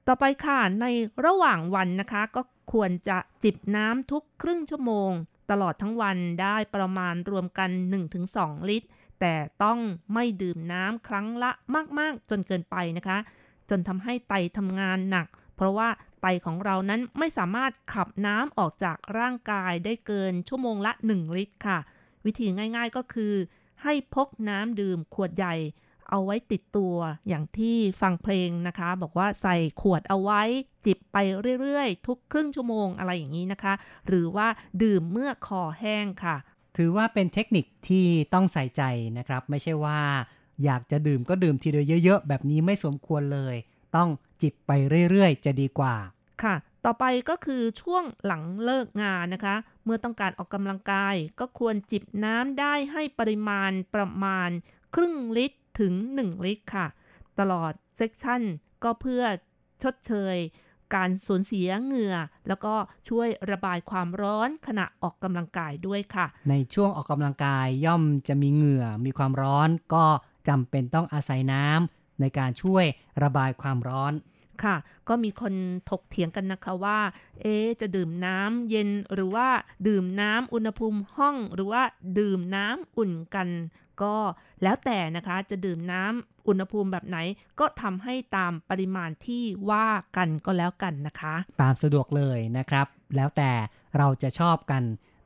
ต่อไปค่ะในระหว่างวันนะคะก็ควรจะจิบน้ำทุกครึ่งชั่วโมงตลอดทั้งวันได้ประมาณรวมกัน หนึ่งถึงสอง ลิตรแต่ต้องไม่ดื่มน้ำครั้งละมากๆจนเกินไปนะคะจนทำให้ไตทำงานหนักเพราะว่าไตของเรานั้นไม่สามารถขับน้ำออกจากร่างกายได้เกินชั่วโมงละหนึ่งลิตรค่ะวิธีง่ายๆก็คือให้พกน้ำดื่มขวดใหญ่เอาไว้ติดตัวอย่างที่ฟังเพลงนะคะบอกว่าใส่ขวดเอาไว้จิบไปเรื่อยๆทุกครึ่งชั่วโมงอะไรอย่างนี้นะคะหรือว่าดื่มเมื่อคอแห้งค่ะถือว่าเป็นเทคนิคที่ต้องใส่ใจนะครับไม่ใช่ว่าอยากจะดื่มก็ดื่มทีเดียวเยอะๆแบบนี้ไม่สมควรเลยต้องจิบไปเรื่อยๆจะดีกว่าค่ะต่อไปก็คือช่วงหลังเลิกงานนะคะเมื่อต้องการออกกำลังกายก็ควรจิบน้ำได้ให้ปริมาณประมาณครึ่งลิตรถึงหนึ่งลิตรค่ะตลอดเซสชั่นก็เพื่อชดเชยการสูญเสียเหงื่อแล้วก็ช่วยระบายความร้อนขณะออกกำลังกายด้วยค่ะในช่วงออกกำลังกายย่อมจะมีเหงื่อมีความร้อนก็จำเป็นต้องอาศัยน้ำในการช่วยระบายความร้อนค่ะก็มีคนถกเถียงกันนะคะว่าเอ๊ะจะดื่มน้ำเย็นหรือว่าดื่มน้ำอุณหภูมิห้องหรือว่าดื่มน้ำอุ่นกันก็แล้วแต่นะคะจะดื่มน้ำอุณหภูมิแบบไหนก็ทำให้ตามปริมาณที่ว่ากันก็แล้วกันนะคะตามสะดวกเลยนะครับแล้วแต่เราจะชอบกัน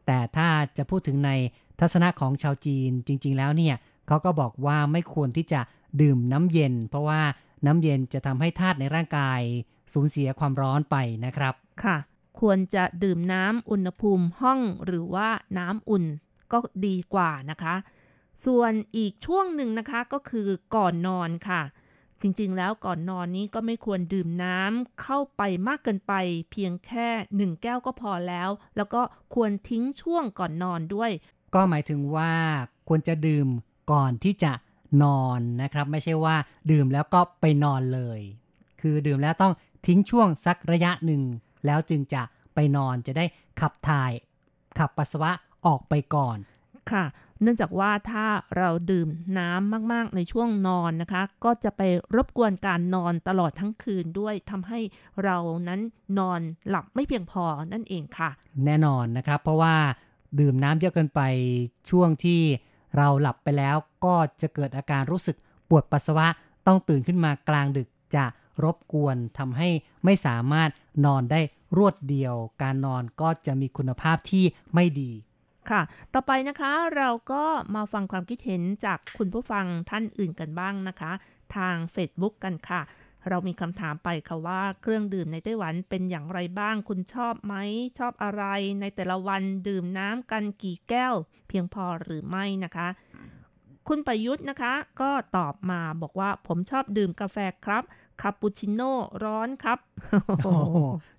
แต่ถ้าจะพูดถึงในทัศนะของชาวจีนจริงๆแล้วเนี่ยเขาก็บอกว่าไม่ควรที่จะดื่มน้ำเย็นเพราะว่าน้ำเย็นจะทำให้ธาตุในร่างกายสูญเสียความร้อนไปนะครับค่ะควรจะดื่มน้ำอุณหภูมิห้องหรือว่าน้ำอุ่นก็ดีกว่านะคะส่วนอีกช่วงหนึ่งนะคะก็คือก่อนนอนค่ะจริงๆแล้วก่อนนอนนี้ก็ไม่ควรดื่มน้ำเข้าไปมากเกินไปเพียงแค่หนึ่งแก้วก็พอแล้วแล้วก็ควรทิ้งช่วงก่อนนอนด้วยก็หมายถึงว่าควรจะดื่มก่อนที่จะนอนนะครับไม่ใช่ว่าดื่มแล้วก็ไปนอนเลยคือดื่มแล้วต้องทิ้งช่วงสักระยะหนึ่งแล้วจึงจะไปนอนจะได้ขับถ่ายขับปัสสาวะออกไปก่อนค่ะเนื่องจากว่าถ้าเราดื่มน้ำมากๆในช่วงนอนนะคะก็จะไปรบกวนการนอนตลอดทั้งคืนด้วยทำให้เรานั้นนอนหลับไม่เพียงพอนั่นเองค่ะแน่นอนนะครับเพราะว่าดื่มน้ำเยอะเกินไปช่วงที่เราหลับไปแล้วก็จะเกิดอาการรู้สึกปวดปัสสาวะต้องตื่นขึ้นมากลางดึกจะรบกวนทำให้ไม่สามารถนอนได้รวดเดียวการนอนก็จะมีคุณภาพที่ไม่ดีค่ะต่อไปนะคะเราก็มาฟังความคิดเห็นจากคุณผู้ฟังท่านอื่นกันบ้างนะคะทาง Facebook กันค่ะเรามีคำถามไปค่ะว่าเครื่องดื่มในไต้หวันเป็นอย่างไรบ้างคุณชอบไหมชอบอะไรในแต่ละวันดื่มน้ำกันกี่แก้วเพียงพอหรือไม่นะคะคุณประยุทธ์นะคะก็ตอบมาบอกว่าผมชอบดื่มกาแฟครับคาปูชิโน่ร้อนครับโอ้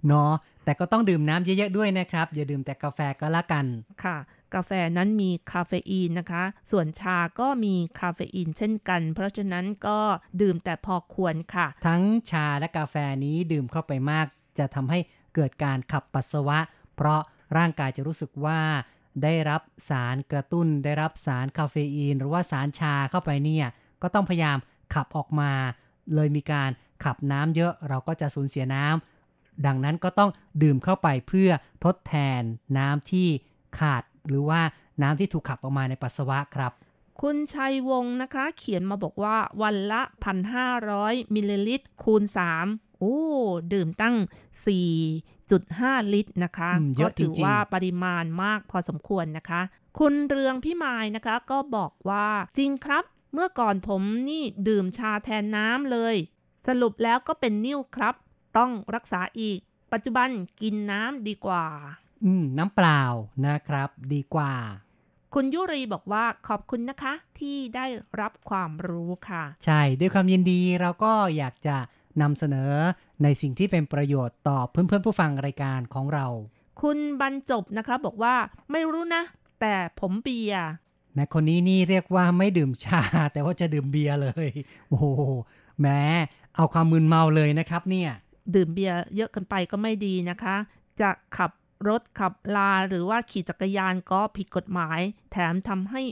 เนาะแต่ก็ต้องดื่มน้ำเยอะๆด้วยนะครับอย่าดื่มแต่กาแฟก็แล้วกันค่ะกาแฟนั้นมีคาเฟอีนนะคะส่วนชาก็มีคาเฟอีนเช่นกันเพราะฉะนั้นก็ดื่มแต่พอควรค่ะทั้งชาและกาแฟนี้ดื่มเข้าไปมากจะทำให้เกิดการขับปัสสาวะเพราะร่างกายจะรู้สึกว่าได้รับสารกระตุ้นได้รับสารคาเฟอีนหรือว่าสารชาเข้าไปเนี่ยก็ต้องพยายามขับออกมาเลยมีการขับน้ำเยอะเราก็จะสูญเสียน้ำดังนั้นก็ต้องดื่มเข้าไปเพื่อทดแทนน้ำที่ขาดหรือว่าน้ำที่ถูกขับออกมาในปัสสาวะครับคุณชัยวงศ์นะคะเขียนมาบอกว่าวันละ หนึ่งพันห้าร้อย มิลลิลิตรคูณสามโอ้ดื่มตั้ง สี่จุดห้า ลิตรนะคะก็ถือว่าปริมาณมากพอสมควรนะคะคุณเรืองพิมายนะคะก็บอกว่าจริงครับเมื่อก่อนผมนี่ดื่มชาแทนน้ำเลยสรุปแล้วก็เป็นนิ่วครับต้องรักษาอีกปัจจุบันกินน้ำดีกว่าอืมน้ำเปล่านะครับดีกว่าคุณยุรีบอกว่าขอบคุณนะคะที่ได้รับความรู้ค่ะใช่ด้วยความยินดีเราก็อยากจะ นำเสนอในสิ่งที่เป็นประโยชน์ต่อเพื่อนๆผู้ฟังรายการของเราคุณบรรจบนะคะบอกว่าไม่รู้นะแต่ผมเบียร์แม้คนนี้นี่เรียกว่าไม่ดื่มชาแต่ว่าจะดื่มเบียร์เลยโอ้โหแม้เอาความมึนเมาเลยนะครับเนี่ยดื่มเบียร์เยอะเกินไปก็ไม่ดีนะคะจะขับรถขับลาหรือว่าขี่จักรยานก็ผิดกฎหมายแถมทำให้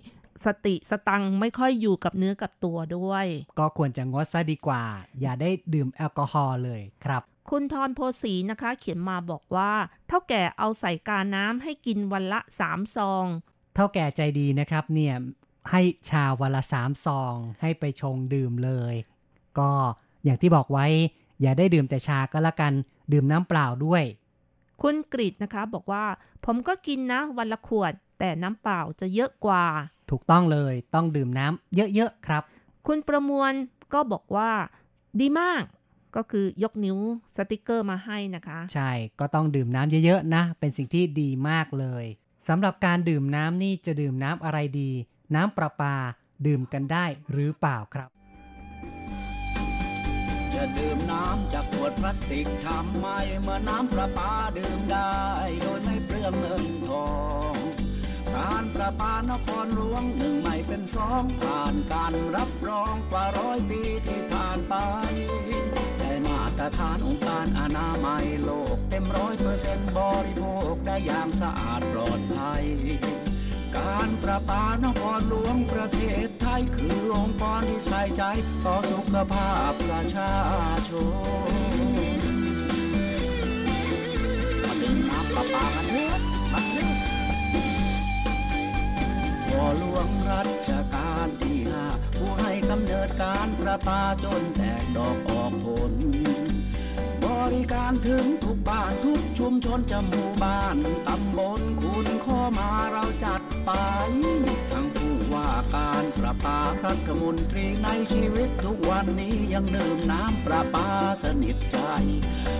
สติสตังไม่ค่อยอยู่กับเนื้อกับตัวด้วยก็ควรจะงดซะดีกว่าอย่าได้ดื่มแอลกอฮอล์เลยครับคุณทอนโพสีนะคะเขียนมาบอกว่าเท่าแก่เอาใส่กาน้ำให้กินวันละสามซองเท่าแก่ใจดีนะครับเนี่ยให้ชาวันละสามซองให้ไปชงดื่มเลยก็อย่างที่บอกไว้อย่าได้ดื่มแต่ชาก็แล้วกันดื่มน้ำเปล่าด้วยคุณกฤษนะคะบอกว่าผมก็กินนะวันละขวดแต่น้ำเปล่าจะเยอะกว่าถูกต้องเลยต้องดื่มน้ำเยอะๆครับคุณประมวลก็บอกว่าดีมากก็คือยกนิ้วสติกเกอร์มาให้นะคะใช่ก็ต้องดื่มน้ำเยอะๆนะเป็นสิ่งที่ดีมากเลยสำหรับการดื่มน้ำนี่จะดื่มน้ำอะไรดีน้ำประปาดื่มกันได้หรือเปล่าครับจะดื่มน้ำจากขวดพลาสติกทำไมเมื่อน้ำประปาดื่มได้โดยไม่เปลืองเงินทองการประปานครหลวงหนึ่งใหม่เป็นสองผ่านการรับรองกว่าร้อยปีที่ผ่านไปได้มาตรฐานองค์การอนามัยโลกเต็มร้อยเปอร์เซ็นต์บริโภคได้อย่างสะอาดปลอดภัยการประปานครหลวงประเทศไทยคือองค์กรที่ใส่ใจต่อสุขภาพประชาชนมาดื่มน้ำประปากันเถอะมาเถอะพ่อหลวงรัชกาลที่ห้าผู้ให้กำเนิดการประปาจนแตกดอกออกผลบริการถึงทุกบ้านทุกชุมชนจำหมู่บ้านตำบลคุณข้อมาเราจัดไปทั้งผู้ว่าการประปารัฐมนตรีในชีวิตทุกวันนี้ยังดื่มน้ำประปาสนิทใจ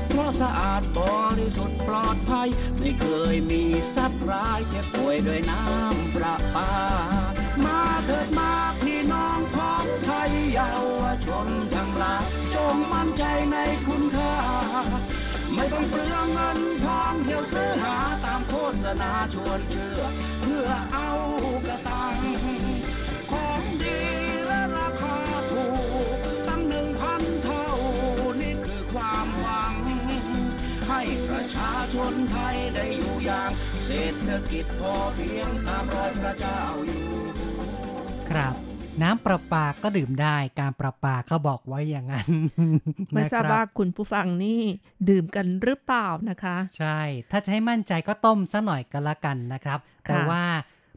เพราะสะอาดบริสุทธิ์ปลอดภัยไม่เคยมีสัตว์ร้ายเจ็บป่วยด้วยน้ำประปามาเถิดมาพี่น้องของไทยเยาวชนทั้งหลายจงมั่นใจในคุณค่าไม่ต้องเปลืองเงินทองเที่ยวซื้อหาตามโฆษณาชวนเชื่อเพื่อเอากระตังของดีและราคาถูกตั้งหนึ่งพันเท่านี่คือความหวังให้ประชาชนไทยได้อยู่อย่างเศรษฐกิจพอเพียงตามรอยพระเจ้าอยู่ครับน้ำประปาก็ดื่มได้การประปาเขาบอกไว้อย่างนั้นไม่ทราบว่าคุณผู้ฟังนี่ดื่มกันหรือเปล่านะคะใช่ถ้าจะให้มั่นใจก็ต้มซะหน่อยก็แล้วกันนะครับแต่ว่า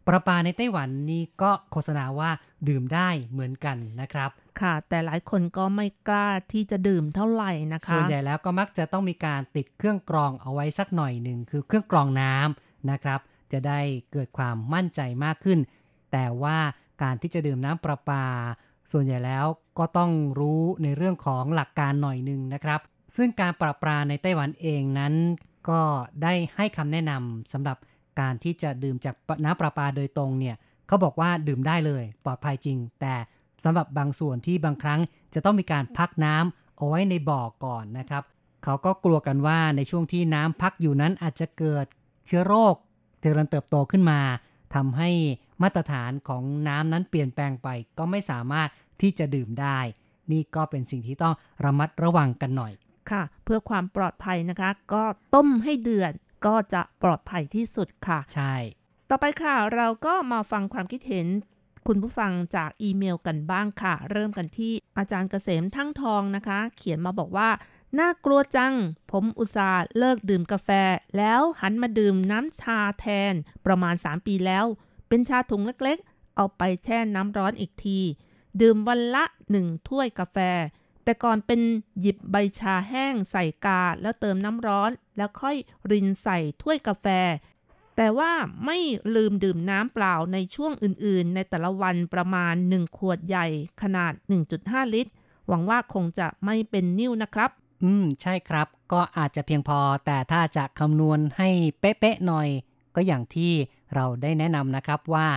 ประปาในไต้หวันนี่ก็โฆษณาว่าดื่มได้เหมือนกันนะครับค่ะแต่หลายคนก็ไม่กล้าที่จะดื่มเท่าไหร่นะคะส่วนใหญ่แล้วก็มักจะต้องมีการติดเครื่องกรองเอาไว้สักหน่อยนึงคือเครื่องกรองน้ำนะครับจะได้เกิดความมั่นใจมากขึ้นแต่ว่าการที่จะดื่มน้ำประปาส่วนใหญ่แล้วก็ต้องรู้ในเรื่องของหลักการหน่อยนึงนะครับซึ่งการประปาในไต้หวันเองนั้นก็ได้ให้คำแนะนำสำหรับการที่จะดื่มจากน้ำประปาโดยตรงเนี่ยเขาบอกว่าดื่มได้เลยปลอดภัยจริงแต่สำหรับบางส่วนที่บางครั้งจะต้องมีการพักน้ำเอาไว้ในบ่อก่อนนะครับเขาก็กลัวกันว่าในช่วงที่น้ำพักอยู่นั้นอาจจะเกิดเชื้อโรคเจริญเติบโตขึ้นมาทำให้มาตรฐานของน้ำนั้นเปลี่ยนแปลงไปก็ไม่สามารถที่จะดื่มได้นี่ก็เป็นสิ่งที่ต้องระมัดระวังกันหน่อยค่ะเพื่อความปลอดภัยนะคะก็ต้มให้เดือดก็จะปลอดภัยที่สุดค่ะใช่ต่อไปค่ะเราก็มาฟังความคิดเห็นคุณผู้ฟังจากอีเมลกันบ้างค่ะเริ่มกันที่อาจารย์เกษมทั้งทองนะคะเขียนมาบอกว่าน่ากลัวจังผมอุตส่าห์เลิกดื่มกาแฟแล้วหันมาดื่มน้ำชาแทนประมาณสามปีแล้วเป็นชาถุงเล็กๆเอาไปแช่น้ำร้อนอีกทีดื่มวันละหนึ่งถ้วยกาแฟแต่ก่อนเป็นหยิบใบชาแห้งใส่กาแล้วเติมน้ำร้อนแล้วค่อยรินใส่ถ้วยกาแฟแต่ว่าไม่ลืมดื่มน้ำเปล่าในช่วงอื่นๆในแต่ละวันประมาณหนึ่งขวดใหญ่ขนาด หนึ่งจุดห้า ลิตรหวังว่าคงจะไม่เป็นนิ่วนะครับอืมใช่ครับก็อาจจะเพียงพอแต่ถ้าจะคำนวณให้เป๊ะๆหน่อยก็อย่างที่เราได้แนะนำนะครับว่า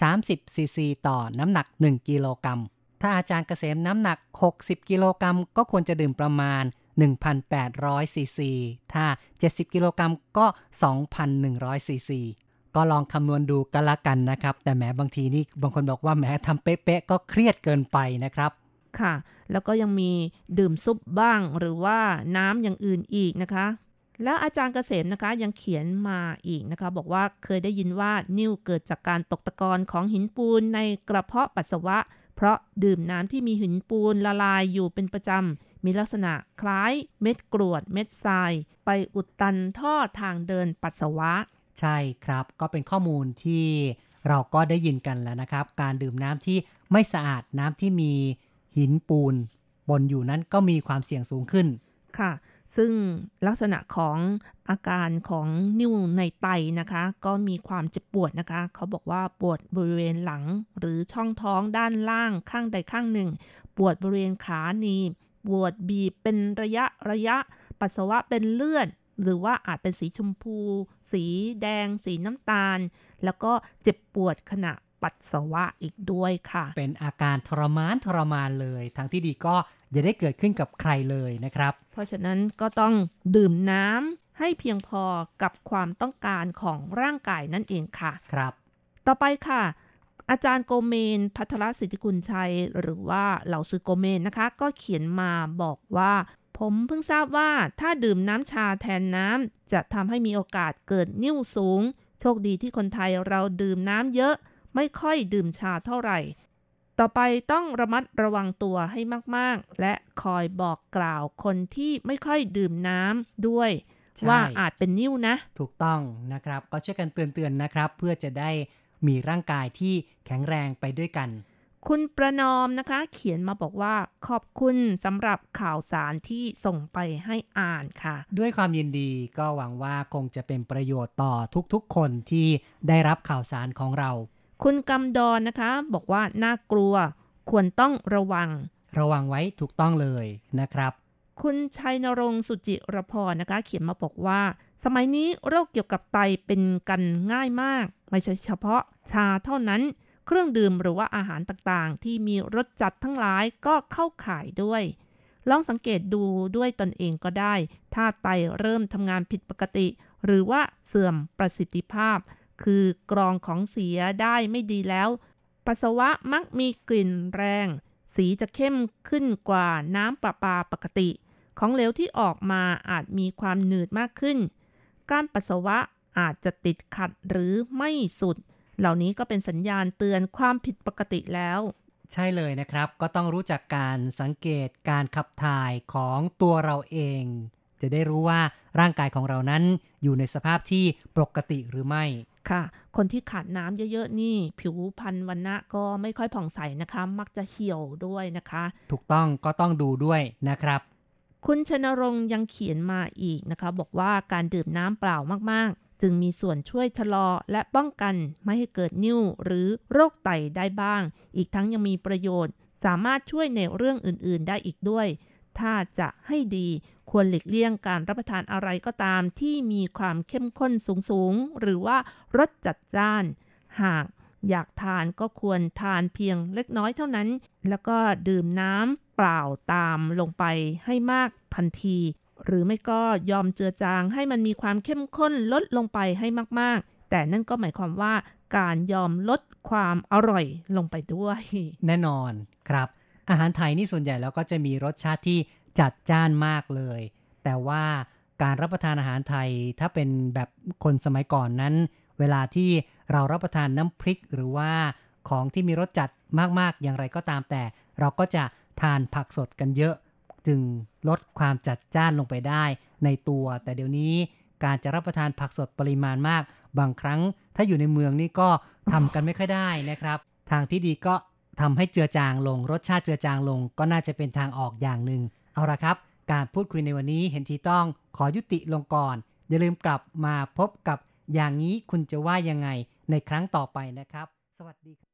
สามสิบซีซีต่อน้ำหนักหนึ่งกิโลกรัม ถ้าอาจารย์เกษมน้ำหนักหกสิบกิโลกรัมก็ควรจะดื่มประมาณ หนึ่งพันแปดร้อย ซีซีถ้าเจ็ดสิบกิโลกรัมก็ สองพันหนึ่งร้อย ซีซีก็ลองคำนวณดูกันละกันนะครับแต่แหมบางทีนี่บางคนบอกว่าแหมทำเป๊ะๆก็เครียดเกินไปนะครับค่ะแล้วก็ยังมีดื่มซุปบ้างหรือว่าน้ำอย่างอื่นอีกนะคะแล้วอาจารย์เกษมนะคะยังเขียนมาอีกนะคะบอกว่าเคยได้ยินว่านิ่วเกิดจากการตกตะกอนของหินปูนในกระเพาะปัสสาวะเพราะดื่มน้ำที่มีหินปูนละลายอยู่เป็นประจำมีลักษณะคล้ายเม็ดกรวดเม็ดทรายไปอุดตันท่อทางเดินปัสสาวะใช่ครับก็เป็นข้อมูลที่เราก็ได้ยินกันแล้วนะครับการดื่มน้ำที่ไม่สะอาดน้ำที่มีหินปูนบนอยู่นั้นก็มีความเสี่ยงสูงขึ้นค่ะซึ่งลักษณะของอาการของนิ่วในไตนะคะก็มีความเจ็บปวดนะคะเขาบอกว่าปวดบริเวณหลังหรือช่องท้องด้านล่างข้างใดข้างหนึ่งปวดบริเวณขาหนีบปวดบีบเป็นระยะระยะปัสสาวะเป็นเลือดหรือว่าอาจเป็นสีชมพูสีแดงสีน้ำตาลแล้วก็เจ็บปวดขณะปัสสาวะอีกด้วยค่ะเป็นอาการทรมานทรมานเลยทางที่ดีก็อย่าได้เกิดขึ้นกับใครเลยนะครับเพราะฉะนั้นก็ต้องดื่มน้ำให้เพียงพอกับความต้องการของร่างกายนั่นเองค่ะครับต่อไปค่ะอาจารย์โกเมนภัทรสิทธิกุลชัยหรือว่าเหล่าซื้อโกเมนนะคะก็เขียนมาบอกว่าผมเพิ่งทราบว่าถ้าดื่มน้ำชาแทนน้ำจะทำให้มีโอกาสเกิดนิ่วสูงโชคดีที่คนไทยเราดื่มน้ำเยอะไม่ค่อยดื่มชาเท่าไหร่ต่อไปต้องระมัดระวังตัวให้มากๆและคอยบอกกล่าวคนที่ไม่ค่อยดื่มน้ำด้วยว่าอาจเป็นนิ่วนะถูกต้องนะครับก็ช่วยกันเตือนๆนะครับเพื่อจะได้มีร่างกายที่แข็งแรงไปด้วยกันคุณประนอมนะคะเขียนมาบอกว่าขอบคุณสำหรับข่าวสารที่ส่งไปให้อ่านค่ะด้วยความยินดีก็หวังว่าคงจะเป็นประโยชน์ต่อทุกๆคนที่ได้รับข่าวสารของเราคุณกำดอนนะคะบอกว่าน่ากลัวควรต้องระวังระวังไว้ถูกต้องเลยนะครับคุณชัยนรงค์สุจิรพรนะคะเขียนมาบอกว่าสมัยนี้โรคเกี่ยวกับไตเป็นกันง่ายมากไม่ใช่เฉพาะชาเท่านั้นเครื่องดื่มหรือว่าอาหารต่างๆที่มีรสจัดทั้งหลายก็เข้าข่ายด้วยลองสังเกตดูด้วยตนเองก็ได้ถ้าไตเริ่มทำงานผิดปกติหรือว่าเสื่อมประสิทธิภาพคือกรองของเสียได้ไม่ดีแล้วปัสสาวะมักมีกลิ่นแรงสีจะเข้มขึ้นกว่าน้ำประปาปกติของเหลวที่ออกมาอาจมีความหนืดมากขึ้นการปัสสาวะอาจจะติดขัดหรือไม่สุดเหล่านี้ก็เป็นสัญญาณเตือนความผิดปกติแล้วใช่เลยนะครับก็ต้องรู้จักการสังเกตการขับถ่ายของตัวเราเองจะได้รู้ว่าร่างกายของเรานั้นอยู่ในสภาพที่ปกติหรือไม่ค่ะคนที่ขาดน้ำเยอะๆนี่ผิวพรรณวันนะก็ไม่ค่อยผ่องใสนะคะมักจะเหี่ยวด้วยนะคะถูกต้องก็ต้องดูด้วยนะครับคุณชนรงค์ยังเขียนมาอีกนะคะบอกว่าการดื่มน้ำเปล่ามากๆจึงมีส่วนช่วยชะลอและป้องกันไม่ให้เกิดนิ่วหรือโรคไตได้บ้างอีกทั้งยังมีประโยชน์สามารถช่วยในเรื่องอื่นๆได้อีกด้วยถ้าจะให้ดีควรหลีกเลี่ยงการรับประทานอะไรก็ตามที่มีความเข้มข้นสูงๆหรือว่ารสจัดจ้านหากอยากทานก็ควรทานเพียงเล็กน้อยเท่านั้นแล้วก็ดื่มน้ำเปล่าตามลงไปให้มากทันทีหรือไม่ก็ยอมเจือจางให้มันมีความเข้มข้นลดลงไปให้มากๆแต่นั่นก็หมายความว่าการยอมลดความอร่อยลงไปด้วยแน่นอนครับอาหารไทยนี่ส่วนใหญ่แล้วก็จะมีรสชาติที่จัดจ้านมากเลยแต่ว่าการรับประทานอาหารไทยถ้าเป็นแบบคนสมัยก่อนนั้นเวลาที่เรารับประทานน้ำพริกหรือว่าของที่มีรสจัดมากๆอย่างไรก็ตามแต่เราก็จะทานผักสดกันเยอะจึงลดความจัดจ้านลงไปได้ในตัวแต่เดี๋ยวนี้การจะรับประทานผักสดปริมาณมากบางครั้งถ้าอยู่ในเมืองนี่ก็ทำกันไม่ค่อยได้นะครับทางที่ดีก็ทำให้เจือจางลงรสชาติเจือจางลงก็น่าจะเป็นทางออกอย่างหนึ่งเอาละครับการพูดคุยในวันนี้เห็นทีต้องขอยุติลงก่อนอย่าลืมกลับมาพบกับอย่างนี้คุณจะว่ายังไงในครั้งต่อไปนะครับสวัสดี